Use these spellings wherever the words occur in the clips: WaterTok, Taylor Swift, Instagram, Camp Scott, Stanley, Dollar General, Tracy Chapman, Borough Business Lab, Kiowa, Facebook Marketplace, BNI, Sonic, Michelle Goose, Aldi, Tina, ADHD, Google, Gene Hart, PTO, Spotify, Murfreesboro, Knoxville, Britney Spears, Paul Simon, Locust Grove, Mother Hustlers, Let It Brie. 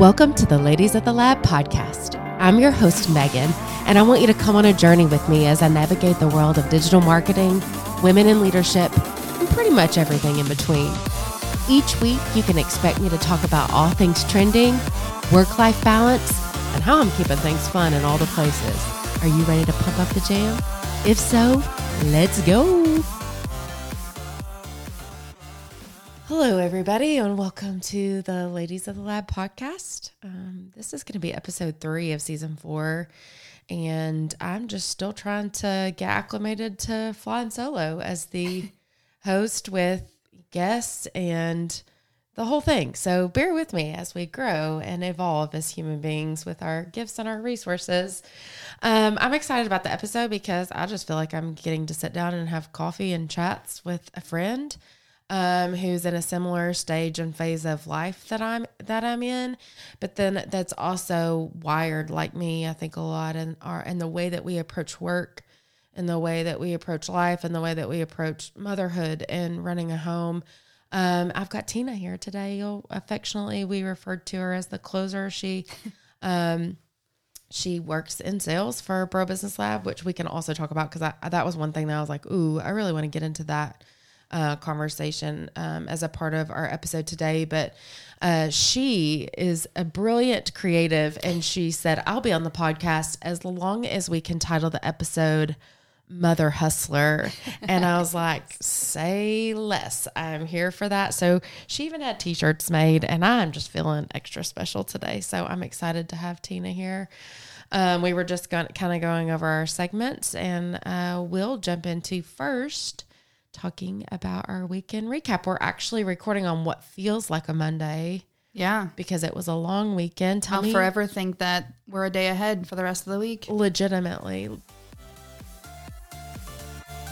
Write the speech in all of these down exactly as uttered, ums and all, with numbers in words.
Welcome to the Ladies of the Lab podcast. I'm your host, Megan, and I want you to come on a journey with me as I navigate the world of digital marketing, women in leadership, and pretty much everything in between. Each week, you can expect me to talk about all things trending, work-life balance, and how I'm keeping things fun in all the places. Are you ready to pump up the jam? If so, let's go. Hello, everybody, and welcome to the Ladies of the Lab podcast. Um, this is going to be episode three of season four, and I'm just still trying to get acclimated to flying solo as the host with guests and the whole thing. So bear with me as we grow and evolve as human beings with our gifts and our resources. Um, I'm excited about the episode because I just feel like I'm getting to sit down and have coffee and chats with a friend Um, who's in a similar stage and phase of life that I'm that I'm in, but then that's also wired like me. I think a lot in our in the way that we approach work, and the way that we approach life, and the way that we approach motherhood and running a home. Um, I've got Tina here today. You'll, affectionately, we referred to her as the closer. She, um, she works in sales for Borough Business Lab, which we can also talk about because that was one thing that I was like, ooh, I really want to get into that Uh, conversation um, as a part of our episode today, but uh, she is a brilliant creative, and she said, I'll be on the podcast as long as we can title the episode Mother Hustler. And I was like, say less. I'm here for that. So she even had t-shirts made, and I'm just feeling extra special today. So I'm excited to have Tina here. Um, we were just kind of going over our segments, and uh, we'll jump into first talking about our weekend recap. We're actually recording on what feels like a Monday. Yeah. Because it was a long weekend. Tell I'll me, forever think that we're a day ahead for the rest of the week. Legitimately.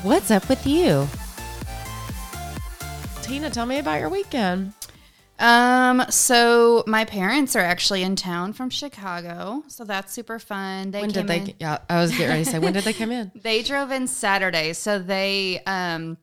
What's up with you? Tina, tell me about your weekend. Um, so my parents are actually in town from Chicago, so that's super fun. They when came did they in, yeah, I was getting ready to say, when did they come in? They drove in Saturday. So they um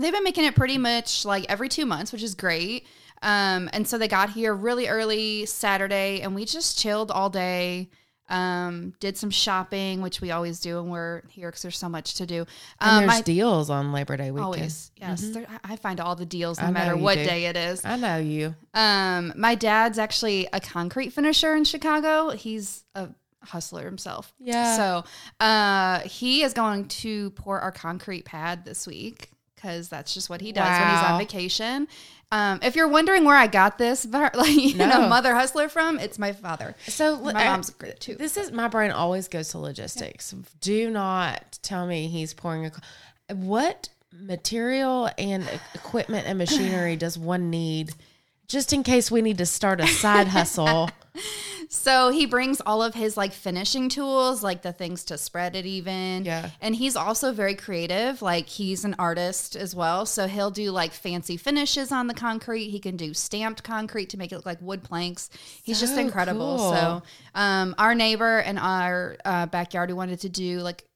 they've been making it pretty much like every two months, which is great. Um, and so they got here really early Saturday, and we just chilled all day. Um, did some shopping, which we always do when we're here because there's so much to do. Um, and there's I, deals on Labor Day weekend. Always, yes. Mm-hmm. There, I find all the deals no matter what do. day it is. I know you. Um, my dad's actually a concrete finisher in Chicago. He's a hustler himself. Yeah. So uh, he is going to pour our concrete pad this week, because that's just what he does wow. when he's on vacation. Um, if you're wondering where I got this, like you no. know, mother hustler from, it's my father. So my I, mom's great too. This but. is my brain always goes to logistics. Yeah. Do not tell me he's pouring a. What material and equipment and machinery does one need, just in case we need to start a side hustle? So he brings all of his like finishing tools, like the things to spread it even. Yeah. And he's also very creative. Like he's an artist as well. So he'll do like fancy finishes on the concrete. He can do stamped concrete to make it look like wood planks. He's so just incredible. Cool. So um, our neighbor in our uh, backyard, who wanted to do like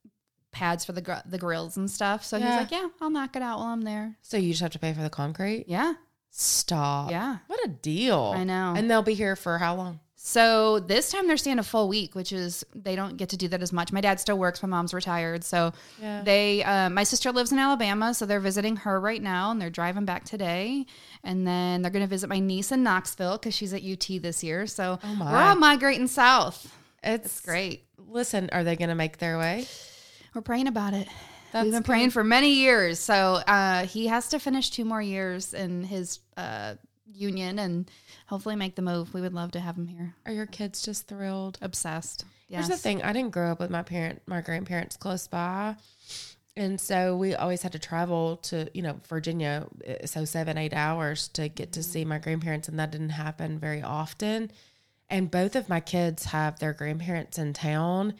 pads for the gr- the grills and stuff. So yeah. he's like, yeah, I'll knock it out while I'm there. So you just have to pay for the concrete? Yeah. Stop. Yeah. What a deal. I know. And they'll be here for how long? So this time they're staying a full week, which is, they don't get to do that as much. My dad still works. My mom's retired. So yeah. they, uh, my sister lives in Alabama, so they're visiting her right now, and they're driving back today. And then they're going to visit my niece in Knoxville because she's at U T this year. So oh we're all migrating south. It's, it's great. Listen, are they going to make their way? We're praying about it. That's We've been praying good. for many years. So uh, he has to finish two more years in his uh, union and hopefully make the move. We would love to have them here. Are your kids just thrilled? Obsessed. Yes. Here's the thing. I didn't grow up with my parent, my grandparents close by. And so we always had to travel to, you know, Virginia. So seven, eight hours to get mm-hmm. to see my grandparents. And that didn't happen very often. And both of my kids have their grandparents in town.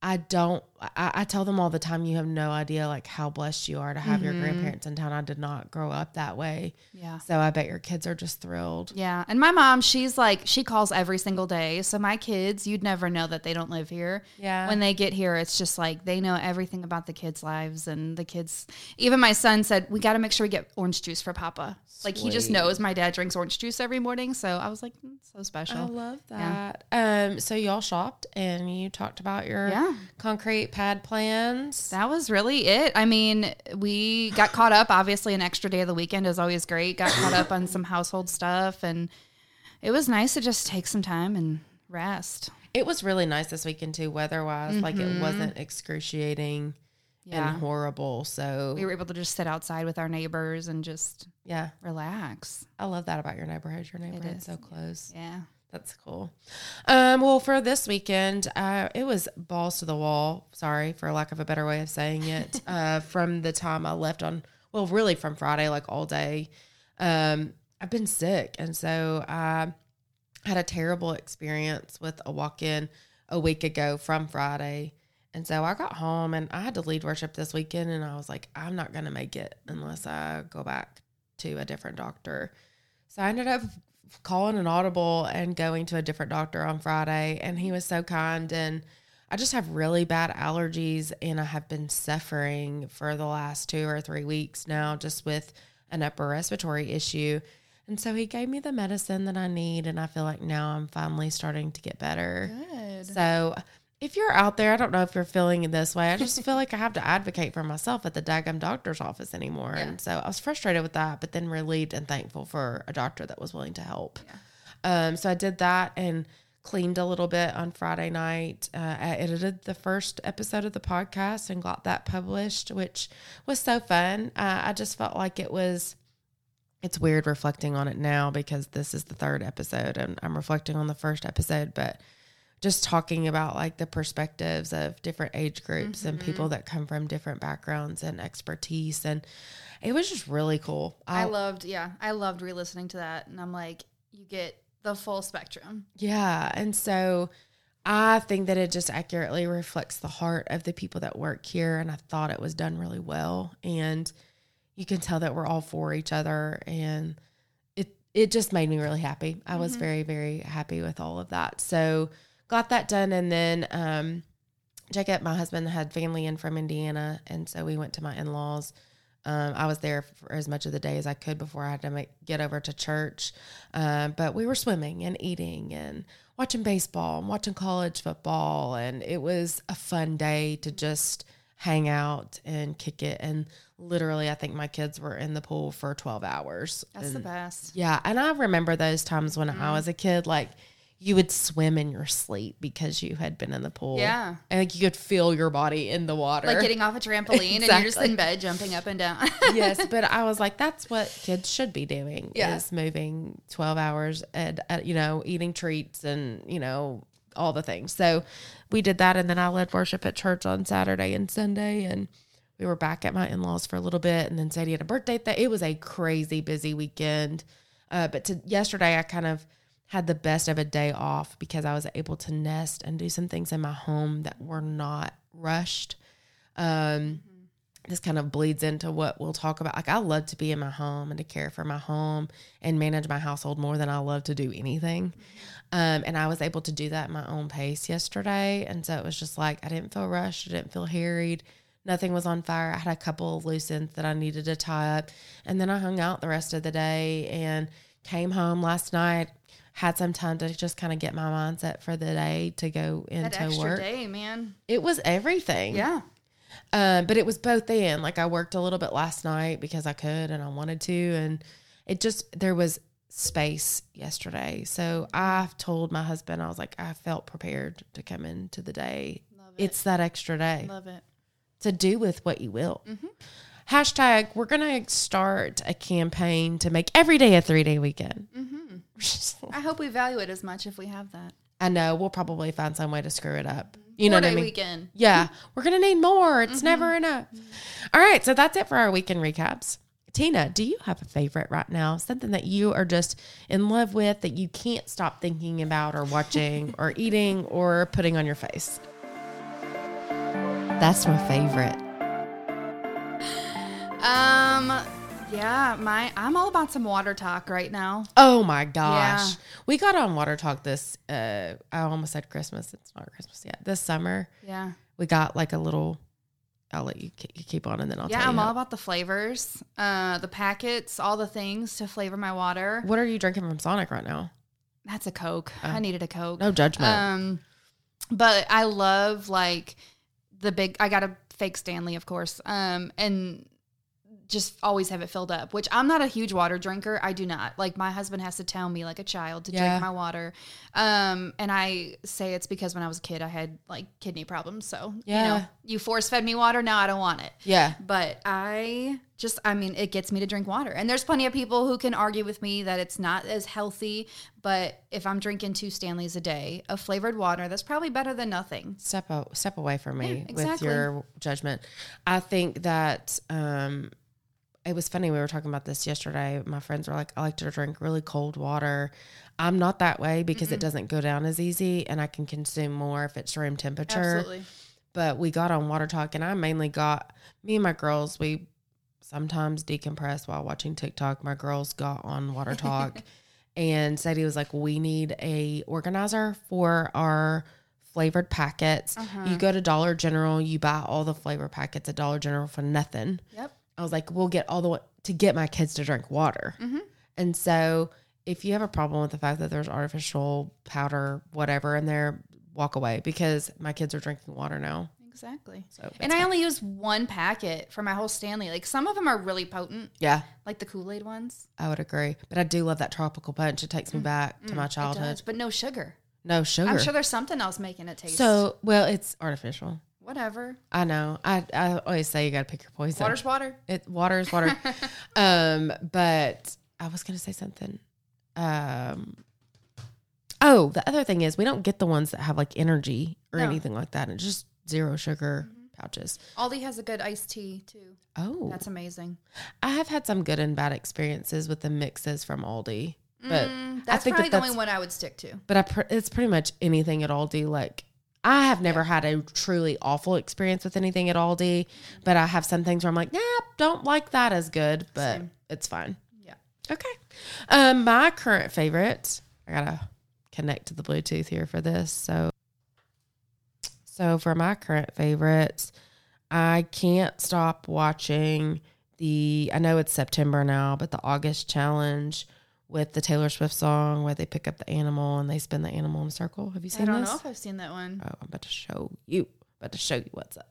I don't, I, I tell them all the time, you have no idea like how blessed you are to have mm-hmm. your grandparents in town. I did not grow up that way. Yeah. So I bet your kids are just thrilled. Yeah. And my mom, she's like, she calls every single day. So my kids, you'd never know that they don't live here. Yeah. When they get here, it's just like, they know everything about the kids' lives and the kids. Even my son said, we got to make sure we get orange juice for Papa. Sweet. Like he just knows my dad drinks orange juice every morning. So I was like, mm, so special. I love that. Yeah. Um, so y'all shopped and you talked about your yeah. concrete pad plans. That was really it. I mean, we got caught up. Obviously, an extra day of the weekend is always great. Got caught up on some household stuff, and it was nice to just take some time and rest. It was really nice this weekend too, weather-wise. Mm-hmm. Like it wasn't excruciating yeah. and horrible. So we were able to just sit outside with our neighbors and just yeah relax. I love that about your neighborhood. Your neighborhood's so close. Yeah. That's cool. Um, well, for this weekend, uh, it was balls to the wall. Sorry, for lack of a better way of saying it. uh, from the time I left on, well, really from Friday, like all day, um, I've been sick. And so I had a terrible experience with a walk-in a week ago from Friday. And so I got home and I had to lead worship this weekend. And I was like, I'm not going to make it unless I go back to a different doctor. So I ended up calling an audible and going to a different doctor on Friday, and he was so kind. And I just have really bad allergies, and I have been suffering for the last two or three weeks now just with an upper respiratory issue. And so he gave me the medicine that I need, and I feel like now I'm finally starting to get better. Good. So if you're out there, I don't know if you're feeling it this way. I just feel like I have to advocate for myself at the daggum doctor's office anymore. Yeah. And so I was frustrated with that, but then relieved and thankful for a doctor that was willing to help. Yeah. Um, so I did that and cleaned a little bit on Friday night. Uh, I edited the first episode of the podcast and got that published, which was so fun. Uh, I just felt like it was, it's weird reflecting on it now because this is the third episode and I'm reflecting on the first episode, but just talking about like the perspectives of different age groups mm-hmm. and people that come from different backgrounds and expertise. And it was just really cool. I, I loved, yeah, I loved re-listening to that. And I'm like, you get the full spectrum. Yeah. And so I think that it just accurately reflects the heart of the people that work here. And I thought it was done really well. And you can tell that we're all for each other, and it, it just made me really happy. I mm-hmm. was very, very happy with all of that. So got that done, and then um, Jacob, my husband, had family in from Indiana, and so we went to my in-laws. Um, I was there for as much of the day as I could before I had to make, get over to church. Uh, but we were swimming and eating and watching baseball and watching college football, and it was a fun day to just hang out and kick it. And literally, I think my kids were in the pool for twelve hours. That's and, the best. Yeah, and I remember those times when mm. I was a kid, like, you would swim in your sleep because you had been in the pool. Yeah. And like you could feel your body in the water. Like getting off a trampoline exactly. and you're just in bed jumping up and down. Yes. But I was like, that's what kids should be doing yeah. is moving twelve hours and, uh, you know, eating treats and, you know, all the things. So we did that. And then I led worship at church on Saturday and Sunday. And we were back at my in-laws for a little bit. And then Sadie had a birthday thing. It was a crazy busy weekend. Uh, but to yesterday, I kind of had the best of a day off because I was able to nest and do some things in my home that were not rushed. Um, mm-hmm. This kind of bleeds into what we'll talk about. Like I love to be in my home and to care for my home and manage my household more than I love to do anything. Um, and I was able to do that at my own pace yesterday. And so it was just like, I didn't feel rushed. I didn't feel harried. Nothing was on fire. I had a couple of loose ends that I needed to tie up. And then I hung out the rest of the day and came home last night. Had some time to just kind of get my mindset for the day to go into that extra work. Day, man. It was everything. Yeah. Um, but it was both in. Like I worked a little bit last night because I could and I wanted to. And it just, there was space yesterday. So I've told my husband, I was like, I felt prepared to come into the day. Love it. It's that extra day. Love it. To do with what you will. Mm-hmm. Hashtag, we're going to start a campaign to make every day a three-day weekend. Mm-hmm. I hope we value it as much if we have that. I know. We'll probably find some way to screw it up. You Four know what I mean? Weekend. Yeah. We're going to need more. It's mm-hmm. never enough. Mm-hmm. All right. So that's it for our weekend recaps. Tina, do you have a favorite right now? Something that you are just in love with that you can't stop thinking about or watching or eating or putting on your face? That's my favorite. Um, yeah, my I'm all about some WaterTok right now. Oh my gosh, yeah. We got on WaterTok this. Uh, I almost said Christmas. It's not Christmas yet. This summer. Yeah, we got like a little. I'll let you keep on, and then I'll. Yeah, tell you I'm how. all about the flavors, uh, the packets, all the things to flavor my water. What are you drinking from Sonic right now? That's a Coke. Oh. I needed a Coke. No judgment. Um, but I love like the big. I got a fake Stanley, of course. Um, and just always have it filled up. Which I'm not a huge water drinker. I do not like. My husband has to tell me like a child to yeah. drink my water. Um, and I say it's because when I was a kid, I had like kidney problems. So yeah. you know, you force fed me water. Now I don't want it. Yeah. But I just, I mean, it gets me to drink water. And there's plenty of people who can argue with me that it's not as healthy. But if I'm drinking two Stanleys a day of flavored water, that's probably better than nothing. Step out, step away from me yeah, exactly. with your judgment. I think that. Um, It was funny. We were talking about this yesterday. My friends were like, I like to drink really cold water. I'm not that way because Mm-mm. it doesn't go down as easy and I can consume more if it's room temperature. Absolutely. But we got on WaterTok and I mainly got, me and my girls, we sometimes decompress while watching TikTok. My girls got on WaterTok and Sadie was like, we need a organizer for our flavored packets. Uh-huh. You go to Dollar General, you buy all the flavor packets at Dollar General for nothing. Yep. I was like, we'll get all the way to get my kids to drink water. Mm-hmm. And so if you have a problem with the fact that there's artificial powder, whatever in there, walk away because my kids are drinking water now. Exactly. So and I fun. only use one packet for my whole Stanley. Like some of them are really potent. Yeah. Like the Kool-Aid ones. I would agree. But I do love that tropical punch. It takes mm-hmm. me back to mm-hmm. my childhood. It does, but no sugar. No sugar. I'm sure there's something else making it taste. So, well, it's artificial. Whatever. I know. I, I always say you got to pick your poison. Water's water. It, water is water. um, but I was going to say something. Um, oh, the other thing is we don't get the ones that have like energy or no. anything like that. It's just zero sugar mm-hmm. pouches. Aldi has a good iced tea too. Oh. That's amazing. I have had some good and bad experiences with the mixes from Aldi. But mm, that's I think probably that that's, the only one I would stick to. But I pr- it's pretty much anything at Aldi like. I have never yeah. had a truly awful experience with anything at Aldi, but I have some things where I'm like, nah, don't like that as good, but Same. It's fine. Yeah. Okay. Um, my current favorite, I got to connect to the Bluetooth here for this. So, so for my current favorites, I can't stop watching the, I know it's September now, but the August challenge with the Taylor Swift song where they pick up the animal and they spin the animal in a circle. Have you seen this? I don't this? know if I've seen that one. Oh, I'm about to show you. I'm about to show you what's up.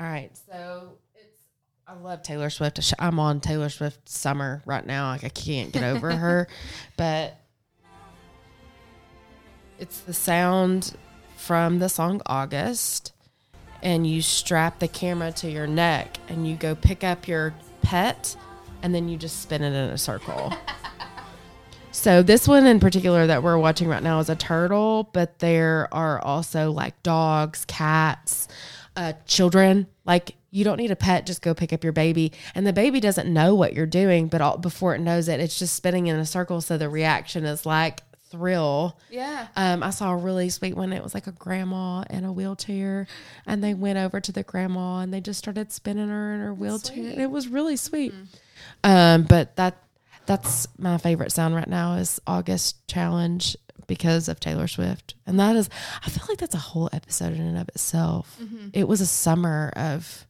All right. So it's, I love Taylor Swift. I'm on Taylor Swift summer right now. Like I can't get over her, but it's the sound from the song August and you strap the camera to your neck and you go pick up your pet and then you just spin it in a circle. So this one in particular that we're watching right now is a turtle, but there are also like dogs, cats, uh, children. Like you don't need a pet, just go pick up your baby. And the baby doesn't know what you're doing, but all, before it knows it, it's just spinning in a circle. So the reaction is like thrill. Yeah. Um, I saw a really sweet one. It was like a grandma in a wheelchair and they went over to the grandma and they just started spinning her in her wheelchair. Sweet. And it was really sweet. Mm-hmm. Um, but that that's my favorite sound right now is August Challenge because of Taylor Swift. And that is, I feel like that's a whole episode in and of itself. Mm-hmm. It was a summer of,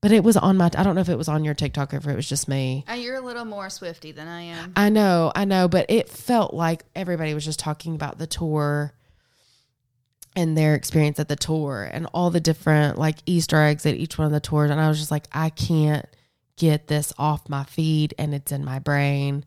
but it was on my, I don't know if it was on your TikTok or if it was just me. Uh, you're a little more Swifty than I am. I know, I know, but it felt like everybody was just talking about the tour and their experience at the tour and all the different like Easter eggs at each one of the tours. And I was just like, I can't get this off my feed and it's in my brain.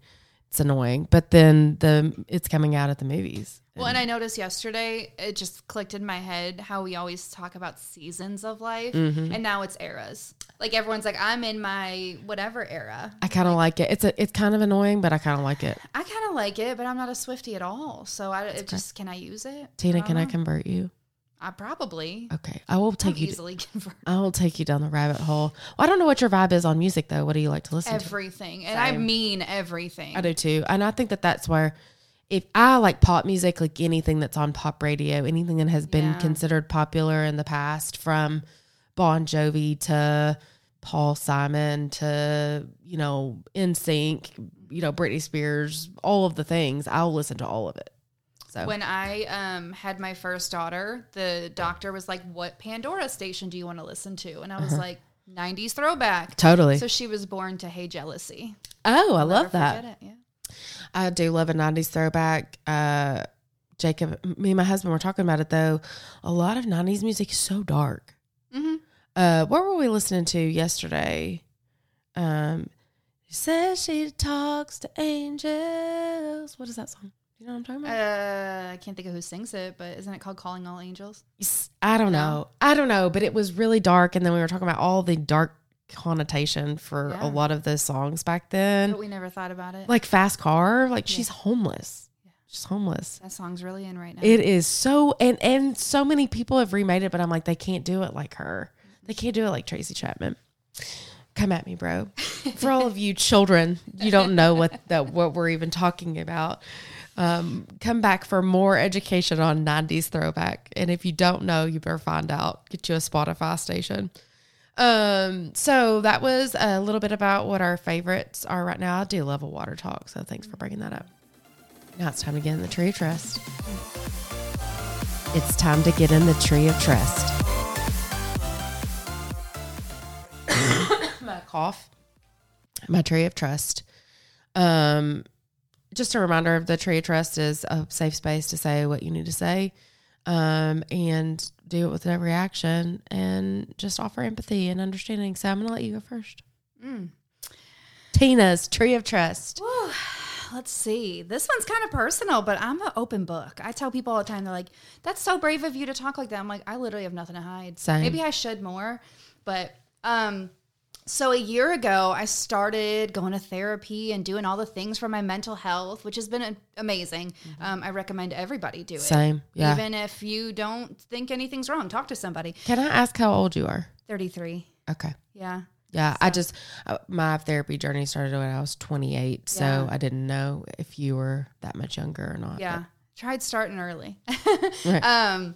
It's annoying. But then the it's coming out at the movies. Well, and I noticed yesterday, it just clicked in my head how we always talk about seasons of life. Mm-hmm. And now it's eras. Like everyone's like, I'm in my whatever era. I kind of like, like it. It's a, it's kind of annoying, but I kind of like it. I kind of like it, but I'm not a Swiftie at all. So I it just, can I use it? Tina, I can know. I convert you? I probably. Okay. I will take I'm you. Easily d- converted. I will take you down the rabbit hole. Well, I don't know what your vibe is on music though. What do you like to listen everything. to? Everything. And Same. I mean everything. I do too. And I think that that's where if I like pop music, like anything that's on pop radio, anything that has been yeah. considered popular in the past, from Bon Jovi to Paul Simon to, you know, N Sync, you know, Britney Spears, all of the things, I'll listen to all of it. So when I um, had my first daughter, the doctor was like, what Pandora station do you want to listen to? And I was uh-huh. like, nineties throwback. Totally. So she was born to Hey Jealousy. Oh, I I'll love that. It, yeah. I do love a nineties throwback. Uh, Jacob, me and my husband were talking about it, though. A lot of nineties music is so dark. Mm-hmm. Uh, what were we listening to yesterday? Um, she says she talks to angels. What is that song? You know what I'm talking about? Uh, I can't think of who sings it, but isn't it called Calling All Angels? I don't know. I don't know, but it was really dark. And then we were talking about all the dark connotation for yeah. a lot of those songs back then. But we never thought about it. Like Fast Car, like yeah. she's homeless. Yeah. She's homeless. That song's really in right now. It is so, and, and so many people have remade it, but I'm like, they can't do it like her. They can't do it like Tracy Chapman. Come at me, bro. For all of you children, you don't know what the, what we're even talking about. Um, come back for more education on nineties throwback. And if you don't know, you better find out. Get you a Spotify station. Um, so that was a little bit about what our favorites are right now. I do love a water talk, so thanks for bringing that up. Now it's time to get in the tree of trust. It's time to get in the tree of trust. My cough. My tree of trust. Um... Just a reminder of the Tree of Trust is a safe space to say what you need to say, um, and do it with no reaction, and just offer empathy and understanding. So I'm going to let you go first. Mm. Tina's Tree of Trust. Woo. Let's see. This one's kind of personal, but I'm an open book. I tell people all the time, they're like, that's so brave of you to talk like that. I'm like, I literally have nothing to hide. Same. Maybe I should more, but... um. So a year ago, I started going to therapy and doing all the things for my mental health, which has been amazing. Mm-hmm. Um, I recommend everybody do it. Same, yeah. Even if you don't think anything's wrong, talk to somebody. Can I ask how old you are? thirty-three. Okay. Yeah. Yeah, so. I just, uh, my therapy journey started when I was twenty-eight, yeah. so I didn't know if you were that much younger or not. Yeah, but. Tried starting early. Right. Um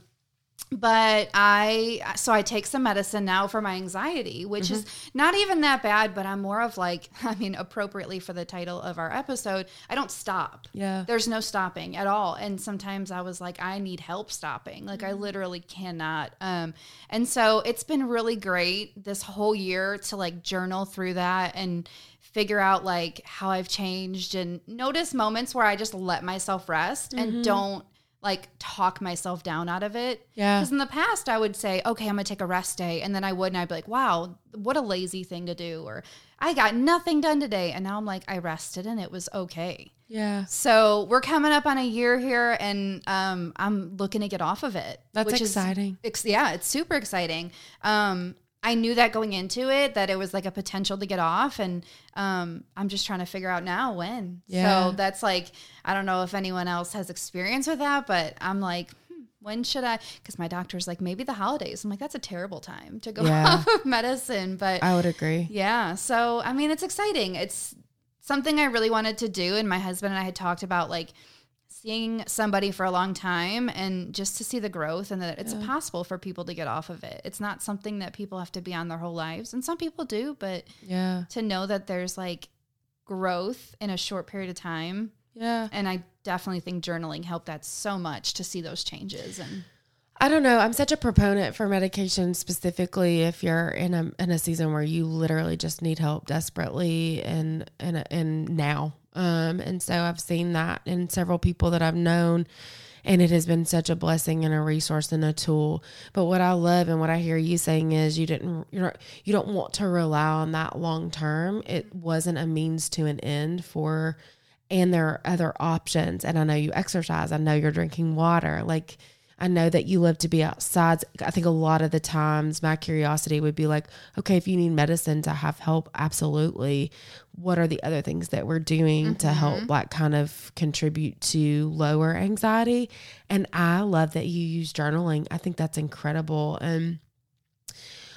But I, so I take some medicine now for my anxiety, which mm-hmm. is not even that bad, but I'm more of like, I mean, appropriately for the title of our episode, I don't stop. Yeah. There's no stopping at all. And sometimes I was like, I need help stopping. Like I literally cannot. Um, and so it's been really great this whole year to like journal through that and figure out like how I've changed and notice moments where I just let myself rest mm-hmm. and don't. Like talk myself down out of it. Yeah. Because in the past I would say, okay, I'm going to take a rest day. And then I would, and I'd be like, wow, what a lazy thing to do. Or I got nothing done today. And now I'm like, I rested and it was okay. Yeah. So we're coming up on a year here and um, I'm looking to get off of it. That's which exciting. Is, ex- yeah. It's super exciting. Um, I knew that going into it, that it was like a potential to get off. And um, I'm just trying to figure out now when. Yeah. So that's like, I don't know if anyone else has experience with that, but I'm like, hmm, when should I? Because my doctor's like, maybe the holidays. I'm like, that's a terrible time to go yeah. off of medicine. But I would agree. Yeah. So, I mean, it's exciting. It's something I really wanted to do. And my husband and I had talked about like, seeing somebody for a long time and just to see the growth and that it's yeah. possible for people to get off of it. It's not something that people have to be on their whole lives. And some people do, but yeah, to know that there's like growth in a short period of time. Yeah. And I definitely think journaling helped that so much to see those changes. And I don't know. I'm such a proponent for medication, specifically if you're in a, in a season where you literally just need help desperately and, and, and now. Um, and so I've seen that in several people that I've known, and it has been such a blessing and a resource and a tool. But what I love and what I hear you saying is you didn't, you're not, you don't want to rely on that long term. It wasn't a means to an end for, and there are other options. And I know you exercise. I know you're drinking water. Like I know that you love to be outside. I think a lot of the times my curiosity would be like, okay, if you need medicine to have help, absolutely. What are the other things that we're doing mm-hmm. to help like kind of contribute to lower anxiety? And I love that you use journaling. I think that's incredible. And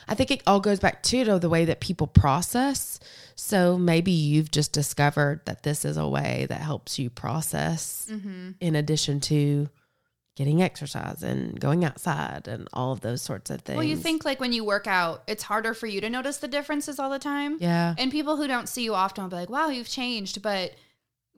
I think it all goes back to, to the way that people process. So maybe you've just discovered that this is a way that helps you process mm-hmm. in addition to getting exercise and going outside and all of those sorts of things. Well, you think like when you work out, it's harder for you to notice the differences all the time. Yeah. And people who don't see you often will be like, wow, you've changed. But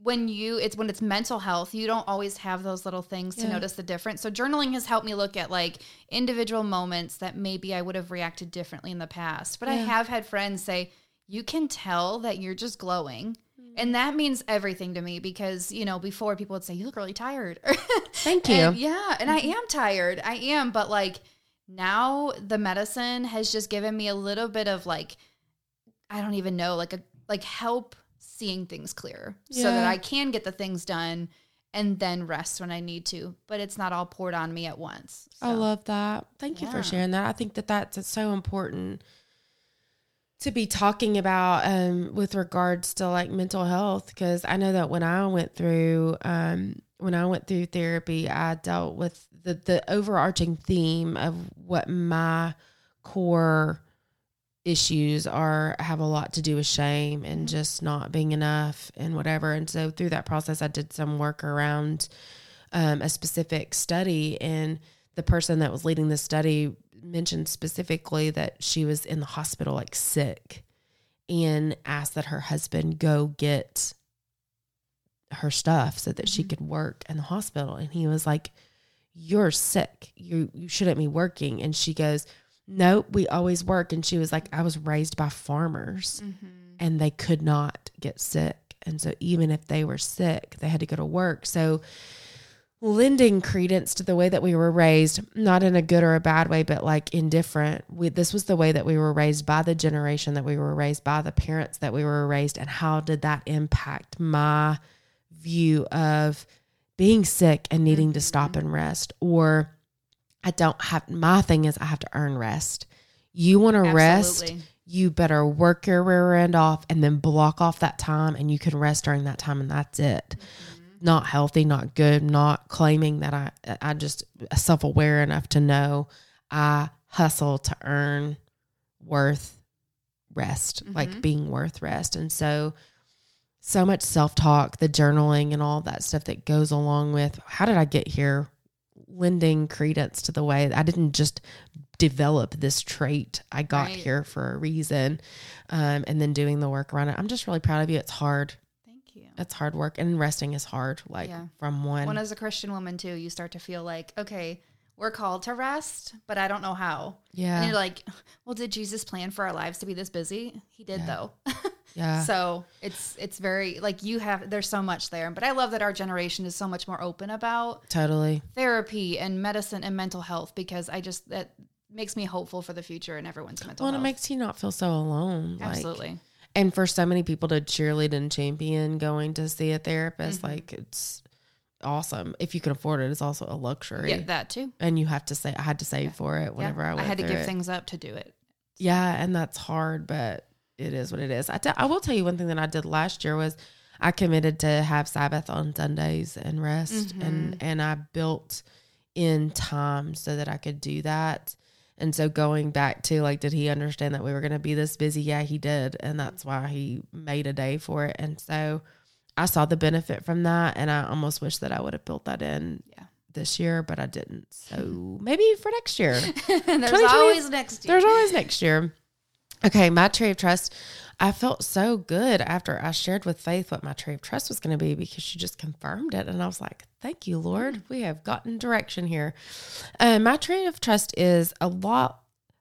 when you, it's when it's mental health, you don't always have those little things yeah. to notice the difference. So journaling has helped me look at like individual moments that maybe I would have reacted differently in the past. But yeah. I have had friends say, you can tell that you're just glowing. And that means everything to me because, you know, before people would say, you look really tired. Thank you. And, yeah. And I am tired. I am. But like now the medicine has just given me a little bit of like, I don't even know, like a like help seeing things clearer yeah. so that I can get the things done and then rest when I need to. But it's not all poured on me at once. So. I love that. Thank you yeah. for sharing that. I think that that's it's so important to be talking about um, with regards to like mental health, because I know that when I went through um, when I went through therapy, I dealt with the the overarching theme of what my core issues are have a lot to do with shame and just not being enough and whatever. And so through that process, I did some work around um, a specific study, and the person that was leading the study mentioned specifically that she was in the hospital, like sick, and asked that her husband go get her stuff so that mm-hmm. she could work in the hospital. And he was like, you're sick. You, you shouldn't be working. And she goes, nope, we always work. And she was like, I was raised by farmers mm-hmm. and they could not get sick. And so even if they were sick, they had to go to work. So lending credence to the way that we were raised, not in a good or a bad way, but like indifferent. We, this was the way that we were raised by the generation that we were raised by, the parents that we were raised. And how did that impact my view of being sick and needing mm-hmm. to stop and rest? Or I don't have, my thing is I have to earn rest. You want to rest, you better work your rear end off and then block off that time, and you can rest during that time, and that's it. Mm-hmm. Not healthy, not good, not claiming that I, I just self-aware enough to know I hustle to earn worth rest, mm-hmm. like being worth rest. And so, so much self-talk, the journaling and all that stuff that goes along with, how did I get here? Lending credence to the way I didn't just develop this trait. I got right. here for a reason. Um, and then doing the work around it. I'm just really proud of you. It's hard. It's hard work, and resting is hard. Like yeah. from one. When as a Christian woman too, you start to feel like, okay, we're called to rest, but I don't know how. Yeah. And you're like, well, did Jesus plan for our lives to be this busy? He did yeah. though. yeah. So it's, it's very like you have, there's so much there, but I love that our generation is so much more open about totally therapy and medicine and mental health, because I just, that makes me hopeful for the future and everyone's mental well, health. Well, it makes you not feel so alone. Absolutely. Like, and for so many people to cheerlead and champion going to see a therapist, mm-hmm. like it's awesome. If you can afford it, it's also a luxury. Yeah, that too. And you have to say, I had to save yeah. for it whenever yeah. I went I had to give it. things up to do it. So. Yeah, and that's hard, but it is what it is. I, t- I will tell you one thing that I did last year was I committed to have Sabbath on Sundays and rest, mm-hmm. and, and I built in time so that I could do that. And so going back to like, did he understand that we were going to be this busy? Yeah, he did. And that's why he made a day for it. And so I saw the benefit from that. And I almost wish that I would have built that in yeah. this year, but I didn't. So maybe for next year. There's always next year. There's always next year. Okay. My tree of trust. I felt so good after I shared with Faith what my tree of trust was going to be, because she just confirmed it. And I was like, thank you, Lord. We have gotten direction here. Um, my tree of trust is a lot,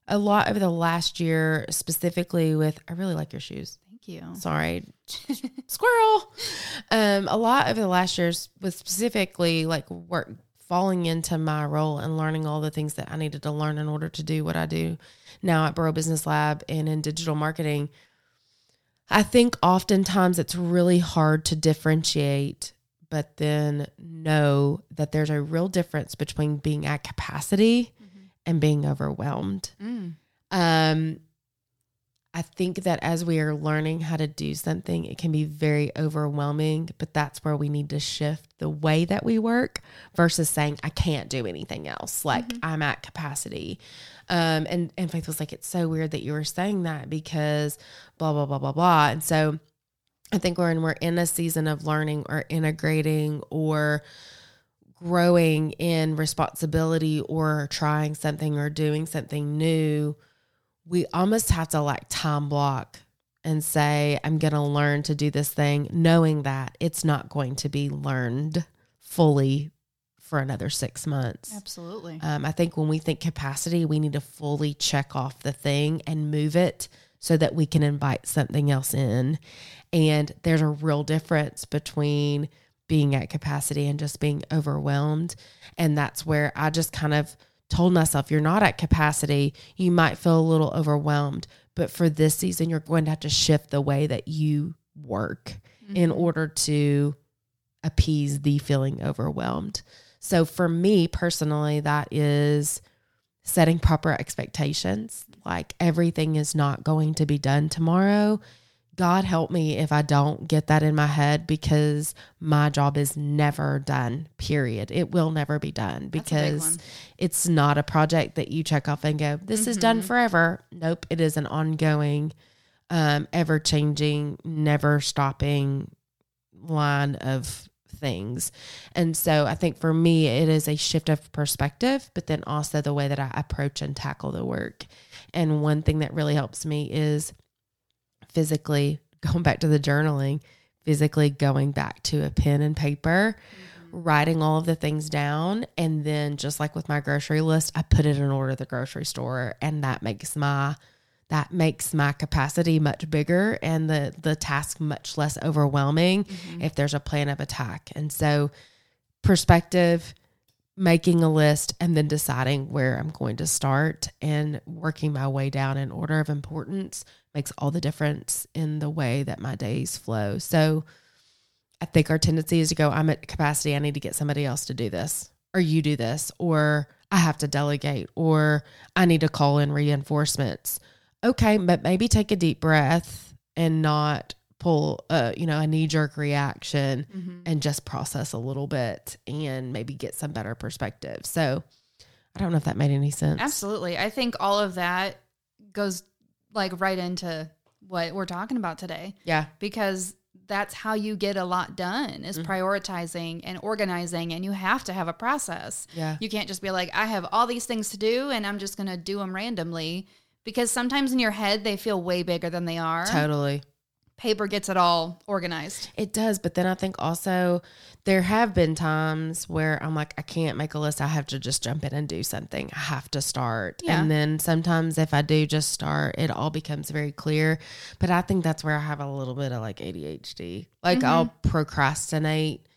a lot over the last year, specifically with, I really like your shoes. Thank you. Sorry. Squirrel. Um, a lot over the last year was specifically like work, falling into my role and learning all the things that I needed to learn in order to do what I do now at Borough Business Lab and in digital marketing. I think oftentimes it's really hard to differentiate, but then know that there's a real difference between being at capacity mm-hmm. and being overwhelmed. Mm. Um, I think that as we are learning how to do something, it can be very overwhelming, but that's where we need to shift the way that we work versus saying, I can't do anything else. Like mm-hmm. I'm at capacity. Um, and, and Faith was like, it's so weird that you were saying that because blah, blah, blah, blah, blah. And so I think we're in, we're in a season of learning or integrating or growing in responsibility or trying something or doing something new. We almost have to like time block and say, I'm going to learn to do this thing, knowing that it's not going to be learned fully for another six months. Absolutely. Um, I think when we think capacity, we need to fully check off the thing and move it so that we can invite something else in. And there's a real difference between being at capacity and just being overwhelmed. And that's where I just kind of told myself, you're not at capacity. You might feel a little overwhelmed, but for this season, you're going to have to shift the way that you work mm-hmm. in order to appease the feeling overwhelmed. So for me personally, that is setting proper expectations. Like everything is not going to be done tomorrow. God help me if I don't get that in my head, because my job is never done, period. It will never be done because it's not a project that you check off and go, this mm-hmm. is done forever. Nope. It is an ongoing, um, ever changing, never stopping line of things. And so I think for me, it is a shift of perspective, but then also the way that I approach and tackle the work. And one thing that really helps me is physically going back to the journaling, physically going back to a pen and paper, mm-hmm. writing all of the things down. And then just like with my grocery list, I put it in order at the grocery store, and that makes my, that makes my capacity much bigger and the, the task much less overwhelming mm-hmm. if there's a plan of attack. And so perspective, making a list, and then deciding where I'm going to start and working my way down in order of importance makes all the difference in the way that my days flow. So I think our tendency is to go, I'm at capacity. I need to get somebody else to do this, or you do this, or I have to delegate, or I need to call in reinforcements. Okay. But maybe take a deep breath and not pull uh, you know, a knee jerk reaction mm-hmm. and just process a little bit and maybe get some better perspective. So I don't know if that made any sense. Absolutely. I think all of that goes like right into what we're talking about today. Yeah. Because that's how you get a lot done, is mm-hmm. prioritizing and organizing, and you have to have a process. Yeah. You can't just be like, I have all these things to do and I'm just going to do them randomly, because sometimes in your head they feel way bigger than they are. Totally. Paper gets it all organized. It does. But then I think also there have been times where I'm like, I can't make a list. I have to just jump in and do something. I have to start. Yeah. And then sometimes if I do just start, it all becomes very clear. But I think that's where I have a little bit of like A D H D. Like mm-hmm. I'll procrastinate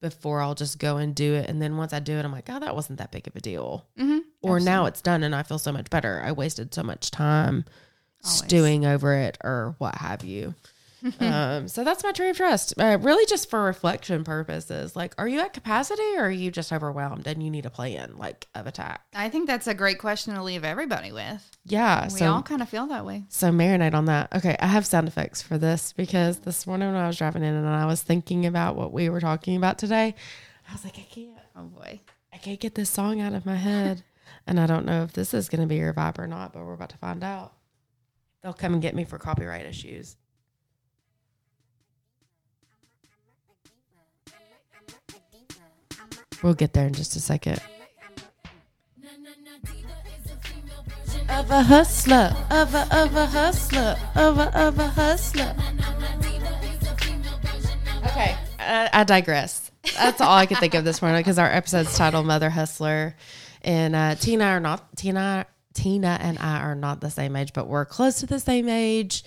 before I'll just go and do it. And then once I do it, I'm like, oh, that wasn't that big of a deal. Mm-hmm. Or Absolutely. Now it's done and I feel so much better. I wasted so much time Always. Stewing over it or what have you. um, so that's my tree of trust, uh, really just for reflection purposes. Like, are you at capacity or are you just overwhelmed and you need a plan like of attack? I think that's a great question to leave everybody with. Yeah. We so, all kind of feel that way. So marinate on that. Okay. I have sound effects for this, because this morning when I was driving in and I was thinking about what we were talking about today, I was like, I can't, oh boy, I can't get this song out of my head. And I don't know if this is going to be your vibe or not, but we're about to find out. They'll come and get me for copyright issues. We'll get there in just a second. Of a hustler, of a, of a hustler, of a, of a hustler. Okay, I, I digress. That's all I could think of this morning, because our episode's titled Mother Hustler. And uh, Tina are not, Tina, Tina and I are not the same age, but we're close to the same age.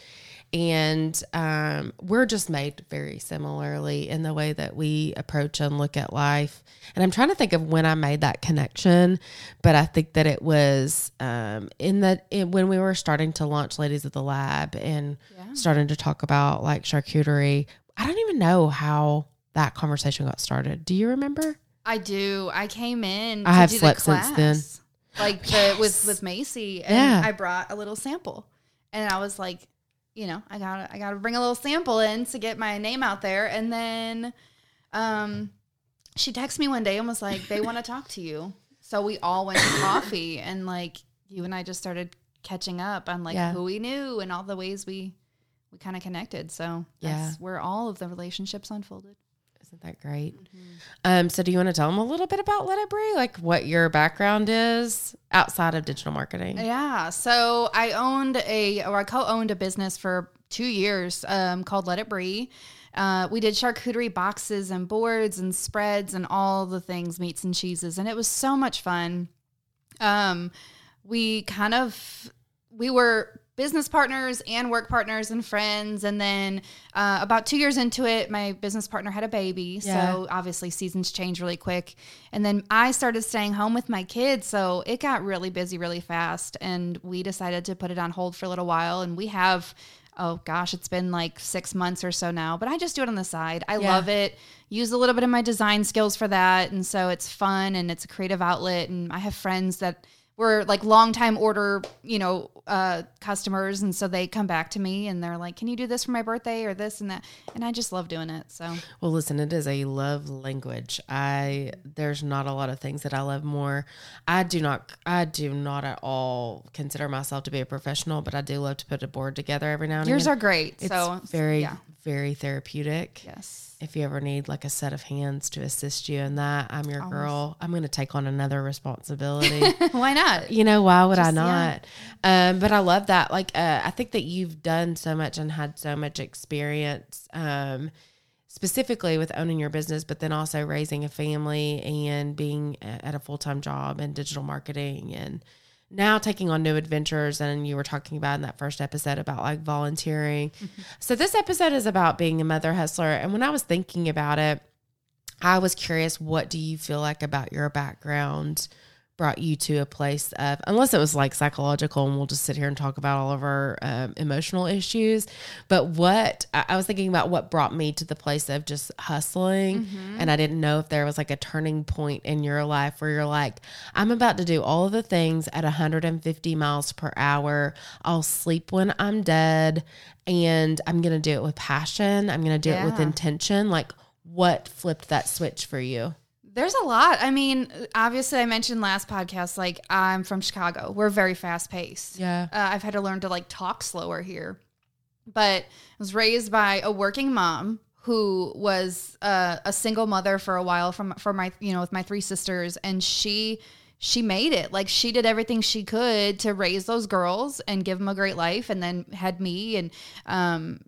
And um, we're just made very similarly in the way that we approach and look at life. And I'm trying to think of when I made that connection, but I think that it was um, in that when we were starting to launch Ladies of the Lab and yeah. starting to talk about like charcuterie. I don't even know how that conversation got started. Do you remember? I do. I came in. I to have do slept the class. Since then. Like yes. the, with with Macy, and yeah. I brought a little sample. And I was like, you know, I gotta, I gotta bring a little sample in to get my name out there. And then um, she texted me one day and was like, they want to talk to you. So we all went to coffee and like you and I just started catching up on like yeah. who we knew and all the ways we, we kind of connected. So that's yeah. where all of the relationships unfolded. Isn't that great? Mm-hmm. Um, so do you want to tell them a little bit about Let It Brie, like what your background is outside of digital marketing? Yeah. So I owned a, or I co-owned a business for two years um, called Let It Brie. Uh, we did charcuterie boxes and boards and spreads and all the things, meats and cheeses. And it was so much fun. Um, we kind of, we were business partners and work partners and friends. And then uh, about two years into it, my business partner had a baby. Yeah. So obviously seasons change really quick. And then I started staying home with my kids. So it got really busy really fast. And we decided to put it on hold for a little while. And we have, oh gosh, it's been like six months or so now. But I just do it on the side. I yeah. love it. Use a little bit of my design skills for that. And so it's fun and it's a creative outlet. And I have friends that were like long-time order, you know, uh, customers. And so they come back to me and they're like, can you do this for my birthday or this and that? And I just love doing it. So, well, listen, it is a love language. I, there's not a lot of things that I love more. I do not, I do not at all consider myself to be a professional, but I do love to put a board together every now and then. Yours are great. It's so very, yeah. very therapeutic. Yes. If you ever need like a set of hands to assist you in that, I'm your Always. girl. I'm going to take on another responsibility. Why not? You know, why would Just, I not? Yeah. Um, but I love that. Like, uh, I think that you've done so much and had so much experience, um, specifically with owning your business, but then also raising a family and being at a full-time job and digital marketing and now taking on new adventures. And you were talking about in that first episode about like volunteering. Mm-hmm. So this episode is about being a mother hustler. And when I was thinking about it, I was curious, what do you feel like about your background brought you to a place of, unless it was like psychological and we'll just sit here and talk about all of our um, emotional issues. But what I, I was thinking about what brought me to the place of just hustling. Mm-hmm. And I didn't know if there was like a turning point in your life where you're like, I'm about to do all of the things at one hundred fifty miles per hour. I'll sleep when I'm dead and I'm going to do it with passion. I'm going to do yeah. it with intention. Like, what flipped that switch for you? There's a lot. I mean, obviously I mentioned last podcast, like I'm from Chicago. We're very fast paced. Yeah. Uh, I've had to learn to like talk slower here, but I was raised by a working mom who was uh, a single mother for a while from, from my, you know, with my three sisters, and she, she made it. Like, she did everything she could to raise those girls and give them a great life. And then had me, and um,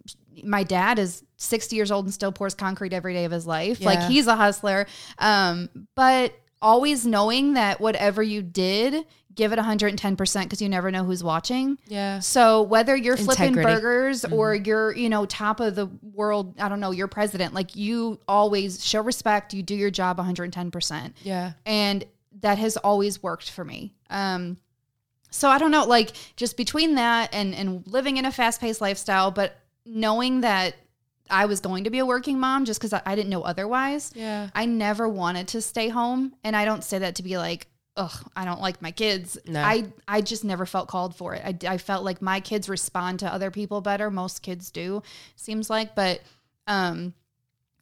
my dad is sixty years old and still pours concrete every day of his life. Yeah. Like, he's a hustler. Um, but always knowing that whatever you did, give it one hundred ten percent because you never know who's watching. Yeah. So whether you're Integrity. flipping burgers mm-hmm. or you're, you know, top of the world, I don't know, you're president, like, you always show respect. You do your job one hundred ten percent. Yeah. And that has always worked for me. Um, so I don't know, like, just between that and, and living in a fast paced lifestyle, but knowing that I was going to be a working mom just because I, I didn't know otherwise. Yeah. I never wanted to stay home. And I don't say that to be like, ugh, I don't like my kids. No. I, I just never felt called for it. I, I felt like my kids respond to other people better. Most kids do, seems like. But um,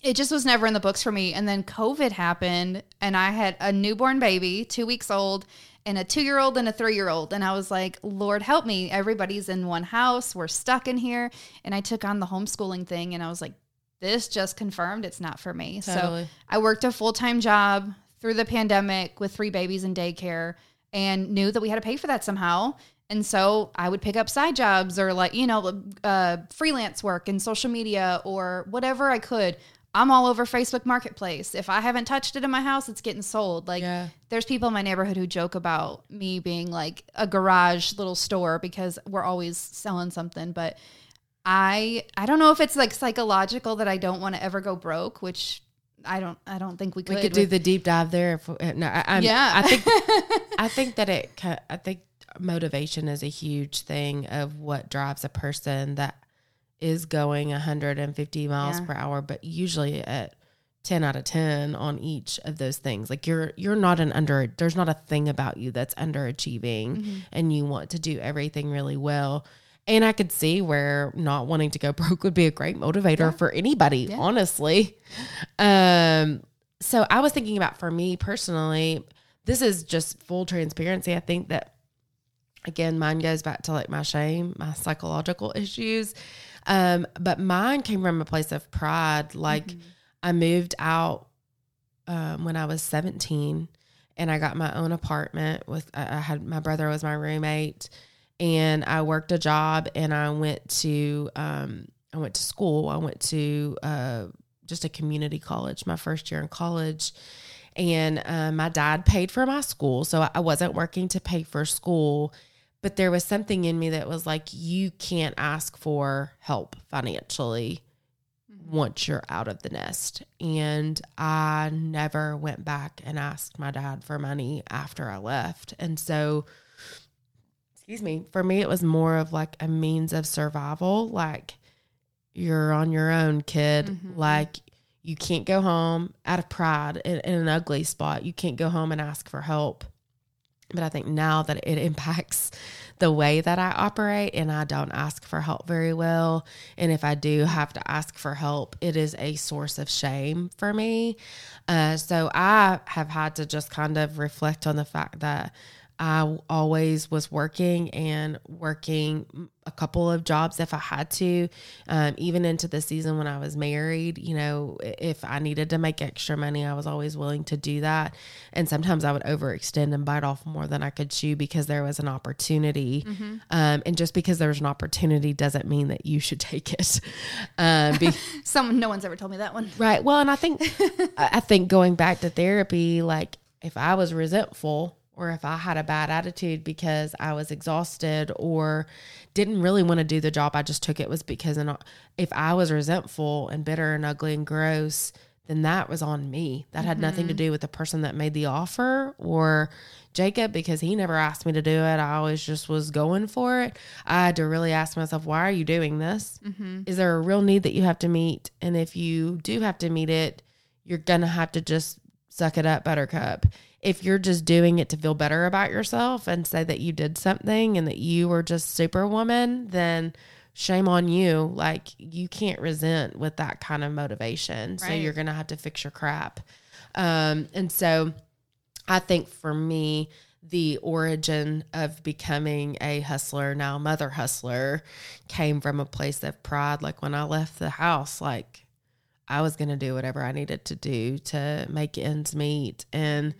it just was never in the books for me. And then COVID happened and I had a newborn baby, two weeks old, and a two-year-old and a three-year-old. And I was like, Lord, help me. Everybody's in one house. We're stuck in here. And I took on the homeschooling thing. And I was like, this just confirmed it's not for me. Totally. So I worked a full-time job through the pandemic with three babies in daycare and knew that we had to pay for that somehow. And so I would pick up side jobs or like, you know, uh, freelance work in social media or whatever I could. I'm all over Facebook Marketplace. If I haven't touched it in my house, it's getting sold. Like, yeah. there's people in my neighborhood who joke about me being like a garage little store because we're always selling something. But I, I don't know if it's like psychological that I don't want to ever go broke, which I don't, I don't think we could. We could do with, the deep dive there. If we, no, I, I'm, yeah. I think, I think that it, I think motivation is a huge thing of what drives a person that is going one hundred fifty miles yeah. per hour, but usually at ten out of ten on each of those things. Like, you're, you're not an under, there's not a thing about you that's underachieving mm-hmm. and you want to do everything really well. And I could see where not wanting to go broke would be a great motivator yeah. for anybody, yeah. honestly. Um, so I was thinking about, for me personally, this is just full transparency. I think that, again, mine goes back to like my shame, my psychological issues. Um, but mine came from a place of pride. Like mm-hmm. I moved out um, when I was seventeen and I got my own apartment with, I had, my brother was my roommate, and I worked a job, and I went to, um, I went to school. I went to uh, just a community college, my first year in college. And um, my dad paid for my school, so I wasn't working to pay for school. But there was something in me that was like, you can't ask for help financially mm-hmm. once you're out of the nest. And I never went back and asked my dad for money after I left. And so, excuse me, for me, it was more of like a means of survival. Like, you're on your own, kid. Mm-hmm. Like, you can't go home out of pride in, in an ugly spot. You can't go home and ask for help. But I think now that it impacts the way that I operate, and I don't ask for help very well. And if I do have to ask for help, it is a source of shame for me. Uh, so I have had to just kind of reflect on the fact that I always was working and working a couple of jobs if I had to, um, even into the season when I was married. You know, if I needed to make extra money, I was always willing to do that. And sometimes I would overextend and bite off more than I could chew because there was an opportunity. Mm-hmm. Um, and just because there's an opportunity doesn't mean that you should take it. Um, be- Someone, no one's ever told me that one. Right. Well, and I think, I think going back to therapy, like if I was resentful, or if I had a bad attitude because I was exhausted or didn't really want to do the job, I just took it was because if I was resentful and bitter and ugly and gross, then that was on me. That had mm-hmm. nothing to do with the person that made the offer or Jacob, because he never asked me to do it. I always just was going for it. I had to really ask myself, why are you doing this? Mm-hmm. Is there a real need that you have to meet? And if you do have to meet it, you're going to have to just suck it up, buttercup. If you're just doing it to feel better about yourself and say that you did something and that you were just superwoman, then shame on you. Like, you can't resent with that kind of motivation. Right. So you're going to have to fix your crap. Um, and so I think for me, the origin of becoming a hustler, now mother hustler, came from a place of pride. Like when I left the house, like I was going to do whatever I needed to do to make ends meet. And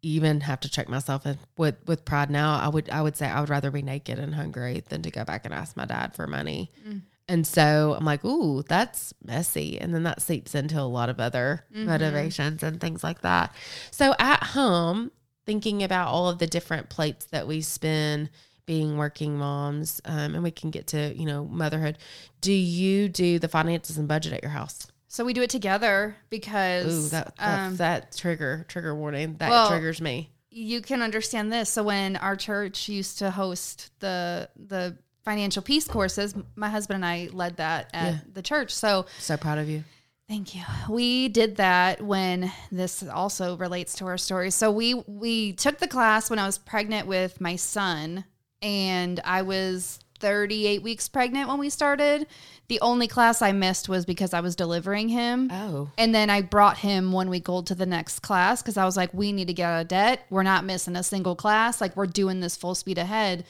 even have to check myself in with, with pride now, I would I would say I would rather be naked and hungry than to go back and ask my dad for money. Mm. And so I'm like, ooh, that's messy. And then that seeps into a lot of other mm-hmm. motivations and things like that. So at home, thinking about all of the different plates that we spin being working moms, um, and we can get to, you know, motherhood. Do you do the finances and budget at your house? So we do it together because Ooh, that, that, um, that trigger, trigger warning, that well, triggers me. You can understand this. So when our church used to host the the financial peace courses, my husband and I led that at yeah. the church. So so proud of you. Thank you. We did that when this also relates to our story. So we we took the class when I was pregnant with my son, and I was thirty-eight weeks pregnant when we started. The only class I missed was because I was delivering him. Oh. And then I brought him one week old to the next class because I was like, we need to get out of debt. We're not missing a single class. Like, we're doing this full speed ahead.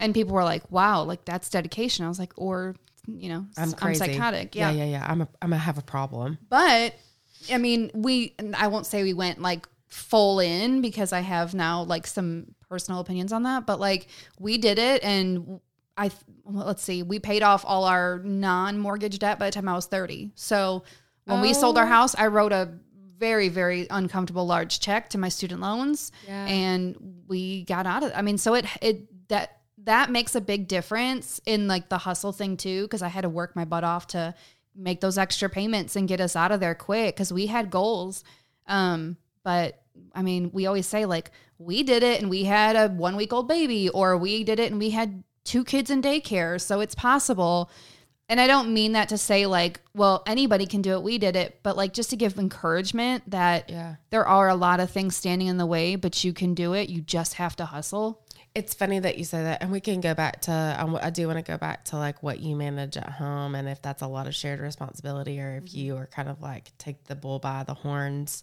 And people were like, wow, like that's dedication. I was like, or, you know, I'm, I'm psychotic. Yeah. yeah, yeah, yeah. I'm a, I'm a have a problem. But I mean, we, I won't say we went like full in because I have now like some personal opinions on that, but like we did it, and I well, let's see, we paid off all our non-mortgage debt by the time I was thirty. So when oh. we sold our house, I wrote a very, very uncomfortable large check to my student loans, yeah. and we got out of it. I mean, so it it that that makes a big difference in like the hustle thing too, because I had to work my butt off to make those extra payments and get us out of there quick because we had goals. Um, but I mean, we always say like we did it and we had a one week old baby, or we did it and we had two kids in daycare, so it's possible. And I don't mean that to say like, well, anybody can do it, we did it, but like just to give encouragement that yeah. there are a lot of things standing in the way, but you can do it. You just have to hustle. It's funny that you say that, and we can go back to, I do want to go back to like what you manage at home, and if that's a lot of shared responsibility, or if you are kind of like take the bull by the horns,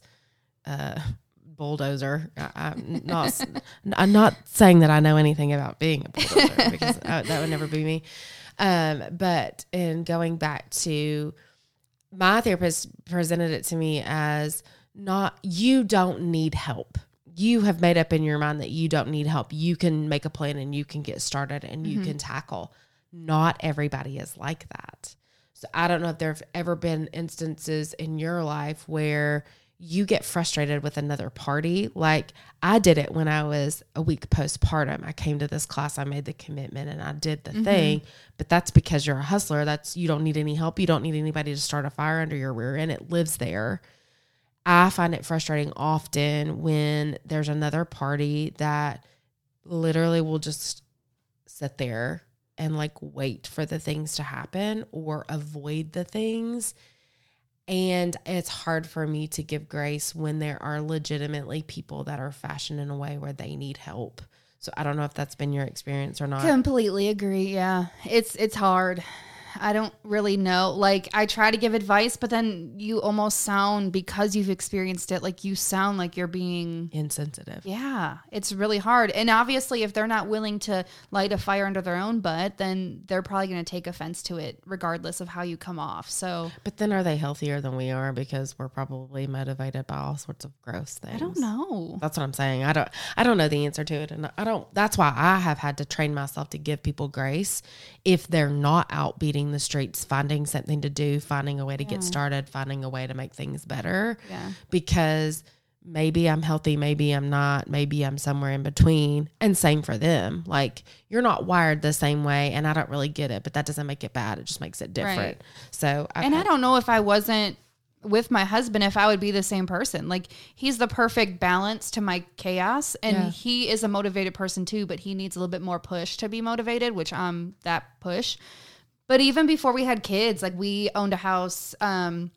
uh, bulldozer. I, I'm not, I'm not saying that I know anything about being a bulldozer because I, that would never be me. Um, but in going back to, my therapist presented it to me as not, you don't need help. You have made up in your mind that you don't need help. You can make a plan and you can get started and you mm-hmm. can tackle. Not everybody is like that. So I don't know if there have ever been instances in your life where you get frustrated with another party. Like I did it when I was a week postpartum. I came to this class, I made the commitment and I did the mm-hmm. thing, but that's because you're a hustler. That's, you don't need any help. You don't need anybody to start a fire under your rear end. It lives there. I find it frustrating often when there's another party that literally will just sit there and like wait for the things to happen or avoid the things. And it's hard for me to give grace when there are legitimately people that are fashioned in a way where they need help. So I don't know if that's been your experience or not. Completely agree. Yeah. It's, it's hard. I don't really know. Like I try to give advice, but then you almost sound, because you've experienced it, like you sound like you're being insensitive. Yeah. It's really hard. And obviously if they're not willing to light a fire under their own butt, then they're probably going to take offense to it regardless of how you come off. So, but then are they healthier than we are? Because we're probably motivated by all sorts of gross things. I don't know. That's what I'm saying. I don't, I don't know the answer to it. And I don't, that's why I have had to train myself to give people grace if they're not out beating the streets, finding something to do, finding a way to yeah. get started, finding a way to make things better. Yeah. Because maybe I'm healthy, maybe I'm not, maybe I'm somewhere in between. And same for them. Like you're not wired the same way and I don't really get it, but that doesn't make it bad. It just makes it different. Right. So I've And had- I don't know if I wasn't with my husband, if I would be the same person. Like he's the perfect balance to my chaos, and yeah. he is a motivated person too, but he needs a little bit more push to be motivated, which I'm that push. But even before we had kids, like we owned a house um,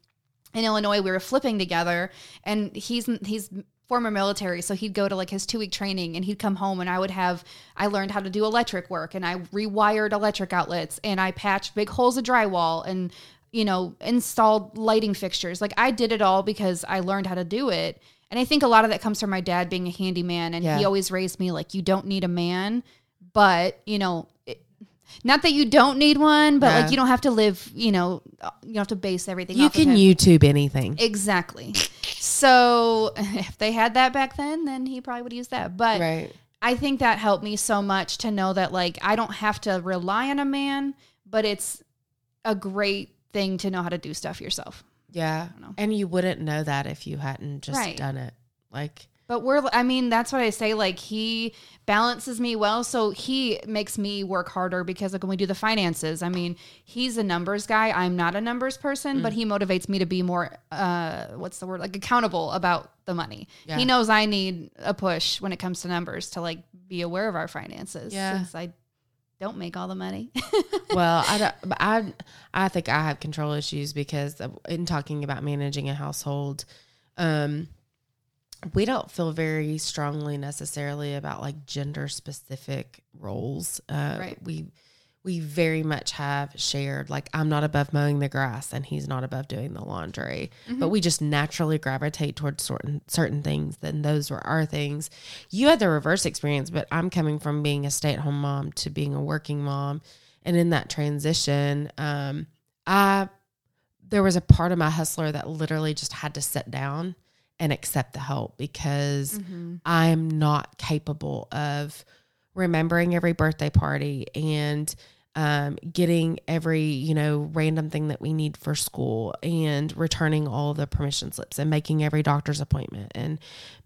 in Illinois. We were flipping together, and he's he's former military, so he'd go to like his two week training, and he'd come home, and I would have I learned how to do electric work, and I rewired electric outlets, and I patched big holes of drywall, and you know installed lighting fixtures. Like I did it all because I learned how to do it, and I think a lot of that comes from my dad being a handyman, and yeah. he always raised me like you don't need a man, but you know. Not that you don't need one, but no. like you don't have to live, you know, you don't have to base everything you off of him. You can YouTube anything. Exactly. So if they had that back then, then he probably would use that. But right. I think that helped me so much to know that like I don't have to rely on a man, but it's a great thing to know how to do stuff yourself. Yeah. And you wouldn't know that if you hadn't just right. done it. Like But we're, I mean, that's what I say. Like he balances me well. So he makes me work harder because like when we do the finances, I mean, he's a numbers guy. I'm not a numbers person, mm. but he motivates me to be more, uh, what's the word? Like accountable about the money. Yeah. He knows I need a push when it comes to numbers to like be aware of our finances. Yeah. Since I don't make all the money. well, I, don't, I, I think I have control issues because in talking about managing a household, um, we don't feel very strongly necessarily about like gender specific roles. Uh, right. We, we very much have shared, like I'm not above mowing the grass and he's not above doing the laundry, mm-hmm. but we just naturally gravitate towards certain, certain things. Then those were our things. You had the reverse experience, but I'm coming from being a stay at home mom to being a working mom. And in that transition, um, I, there was a part of my hustler that literally just had to sit down and accept the help because mm-hmm. I'm not capable of remembering every birthday party and um, getting every, you know, random thing that we need for school and returning all the permission slips and making every doctor's appointment and,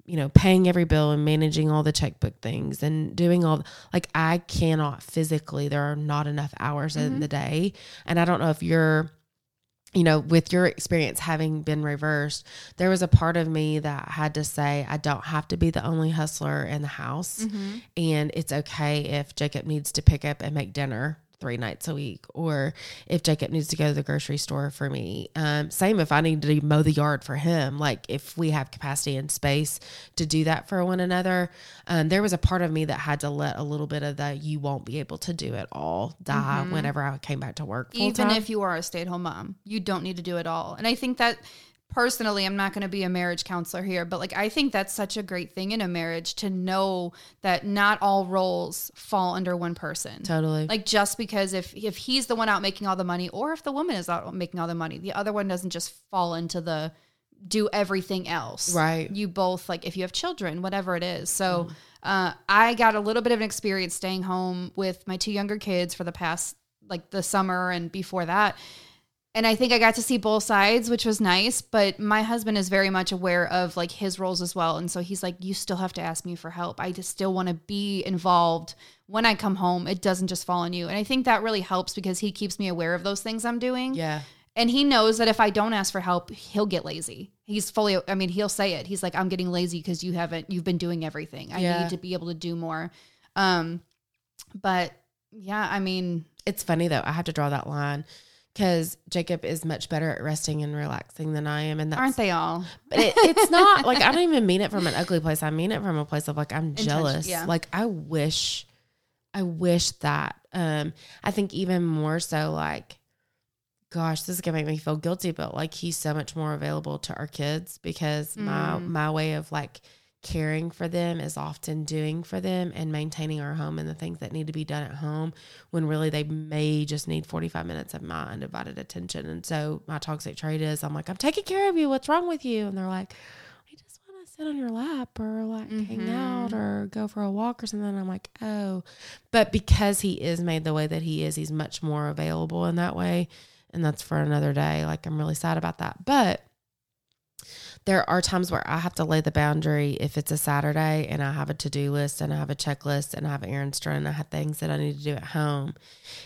you know, paying every bill and managing all the checkbook things and doing all, like I cannot physically, there are not enough hours mm-hmm. in the day. And I don't know if you're, you know, with your experience having been reversed, there was a part of me that had to say, I don't have to be the only hustler in the house. Mm-hmm. And it's okay if Jacob needs to pick up and make dinner. three nights a week, or if Jacob needs to go to the grocery store for me. Um, same if I need to mow the yard for him, like if we have capacity and space to do that for one another. Um, there was a part of me that had to let a little bit of the you won't be able to do it all die mm-hmm. whenever I came back to work full time. Even if you are a stay-at-home mom, you don't need to do it all. And I think that personally, I'm not going to be a marriage counselor here, but like, I think that's such a great thing in a marriage to know that not all roles fall under one person. Totally. Like just because if, if he's the one out making all the money, or if the woman is out making all the money, the other one doesn't just fall into the do everything else. Right. You both, like if you have children, whatever it is. So mm. uh, I got a little bit of an experience staying home with my two younger kids for the past, like the summer and before that. And I think I got to see both sides, which was nice, but my husband is very much aware of like his roles as well. And so he's like, you still have to ask me for help. I just still want to be involved when I come home. It doesn't just fall on you. And I think that really helps because he keeps me aware of those things I'm doing. Yeah. And he knows that if I don't ask for help, he'll get lazy. He's fully, I mean, he'll say it. He's like, I'm getting lazy because you haven't, you've been doing everything. I yeah. need to be able to do more. Um, but yeah, I mean. It's funny though. I have to draw that line. Because Jacob is much better at resting and relaxing than I am. And that's, aren't they all? But it, it's not like, I don't even mean it from an ugly place. I mean it from a place of like, I'm jealous. Yeah. Like I wish, I wish that, um, I think even more so like, gosh, this is gonna make me feel guilty, but like he's so much more available to our kids because mm. my, my way of like caring for them is often doing for them and maintaining our home and the things that need to be done at home when really they may just need forty-five minutes of my undivided attention. And so my toxic trait is I'm like, I'm taking care of you. What's wrong with you? And they're like, I just want to sit on your lap or like mm-hmm. hang out or go for a walk or something. And I'm like, oh, but because he is made the way that he is, he's much more available in that way. And that's for another day. Like I'm really sad about that. But there are times where I have to lay the boundary if it's a Saturday and I have a to-do list and I have a checklist and I have errands to run and I have things that I need to do at home.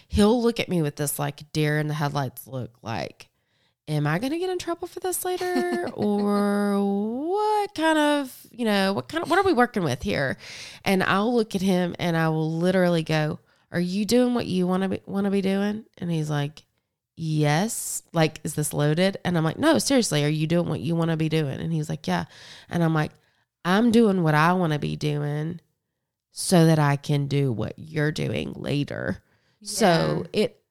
He'll look at me with this like deer in the headlights look like, am I going to get in trouble for this later? Or what kind of, you know, what kind of, what are we working with here? And I'll look at him and I will literally go, are you doing what you want to be, want to be doing? And he's like, yes. Like, is this loaded? And I'm like, no, seriously, are you doing what you want to be doing? And he's like, yeah. And I'm like, I'm doing what I want to be doing so that I can do what you're doing later. Yeah. So it,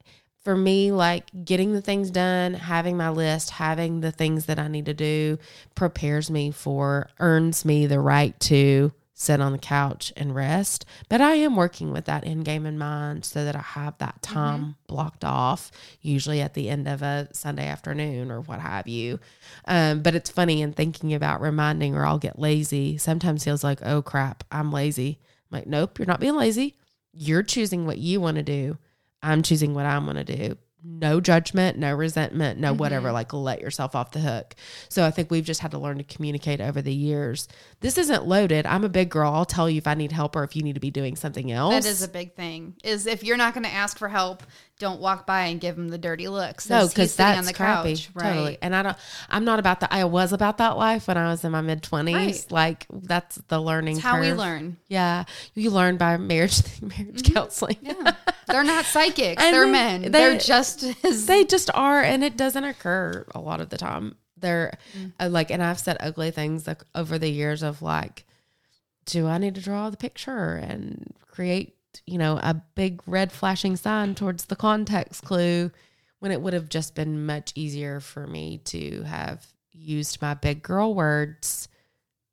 for me, like getting the things done, having my list, having the things that I need to do prepares me for, earns me the right to sit on the couch and rest. But I am working with that end game in mind so that I have that time mm-hmm. blocked off, usually at the end of a Sunday afternoon or what have you. Um, but it's funny in thinking about reminding or I'll get lazy. Sometimes feels like, oh crap, I'm lazy. I'm like, nope, you're not being lazy. You're choosing what you want to do. I'm choosing what I'm going to do. No judgment, no resentment, no mm-hmm. whatever, like let yourself off the hook. So I think we've just had to learn to communicate over the years. This isn't loaded. I'm a big girl. I'll tell you if I need help or if you need to be doing something else. That is a big thing is if you're not going to ask for help, don't walk by and give him the dirty looks. No, because that's on the crappy. Couch, right? Totally. And I don't, I'm not about that. I was about that life when I was in my mid twenties. Right. Like that's the learning. It's how curve. We learn. Yeah. You learn by marriage, marriage mm-hmm. counseling. Yeah. They're not psychics. And they're they, men. They, they're just, as- they just are. And it doesn't occur a lot of the time. They're mm-hmm. like, and I've said ugly things like over the years of like, do I need to draw the picture and create, you know, a big red flashing sign towards the context clue when it would have just been much easier for me to have used my big girl words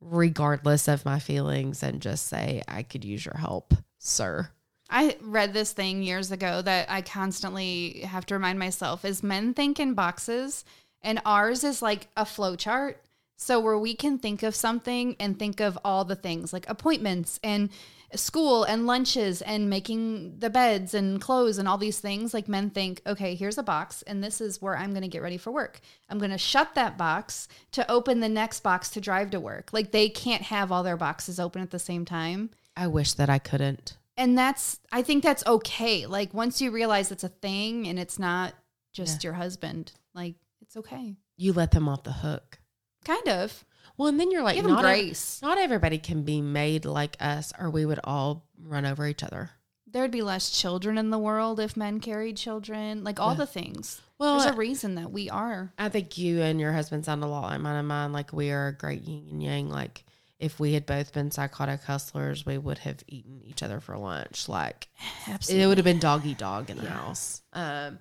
regardless of my feelings and just say, I could use your help, sir. I read this thing years ago that I constantly have to remind myself is men think in boxes and ours is like a flow chart. So where we can think of something and think of all the things like appointments and school and lunches and making the beds and clothes and all these things, like men think, okay, here's a box and this is where I'm going to get ready for work. I'm going to shut that box to open the next box to drive to work. Like they can't have all their boxes open at the same time. I wish that I couldn't. And that's, I think that's okay. Like once you realize it's a thing and it's not just yeah. your husband, like it's okay. You let them off the hook. Kind of. Well, and then you're like, give them grace. Not everybody can be made like us or we would all run over each other. there would be less children in the world if men carried children, like all yeah. the things. Well, there's a reason that we are. I think you and your husband sound a lot like mine and mine. Like we are a great yin and yang. Like if we had both been psychotic hustlers, we would have eaten each other for lunch. Like Absolutely. It would have been dog eat dog in the yeah. house. Um,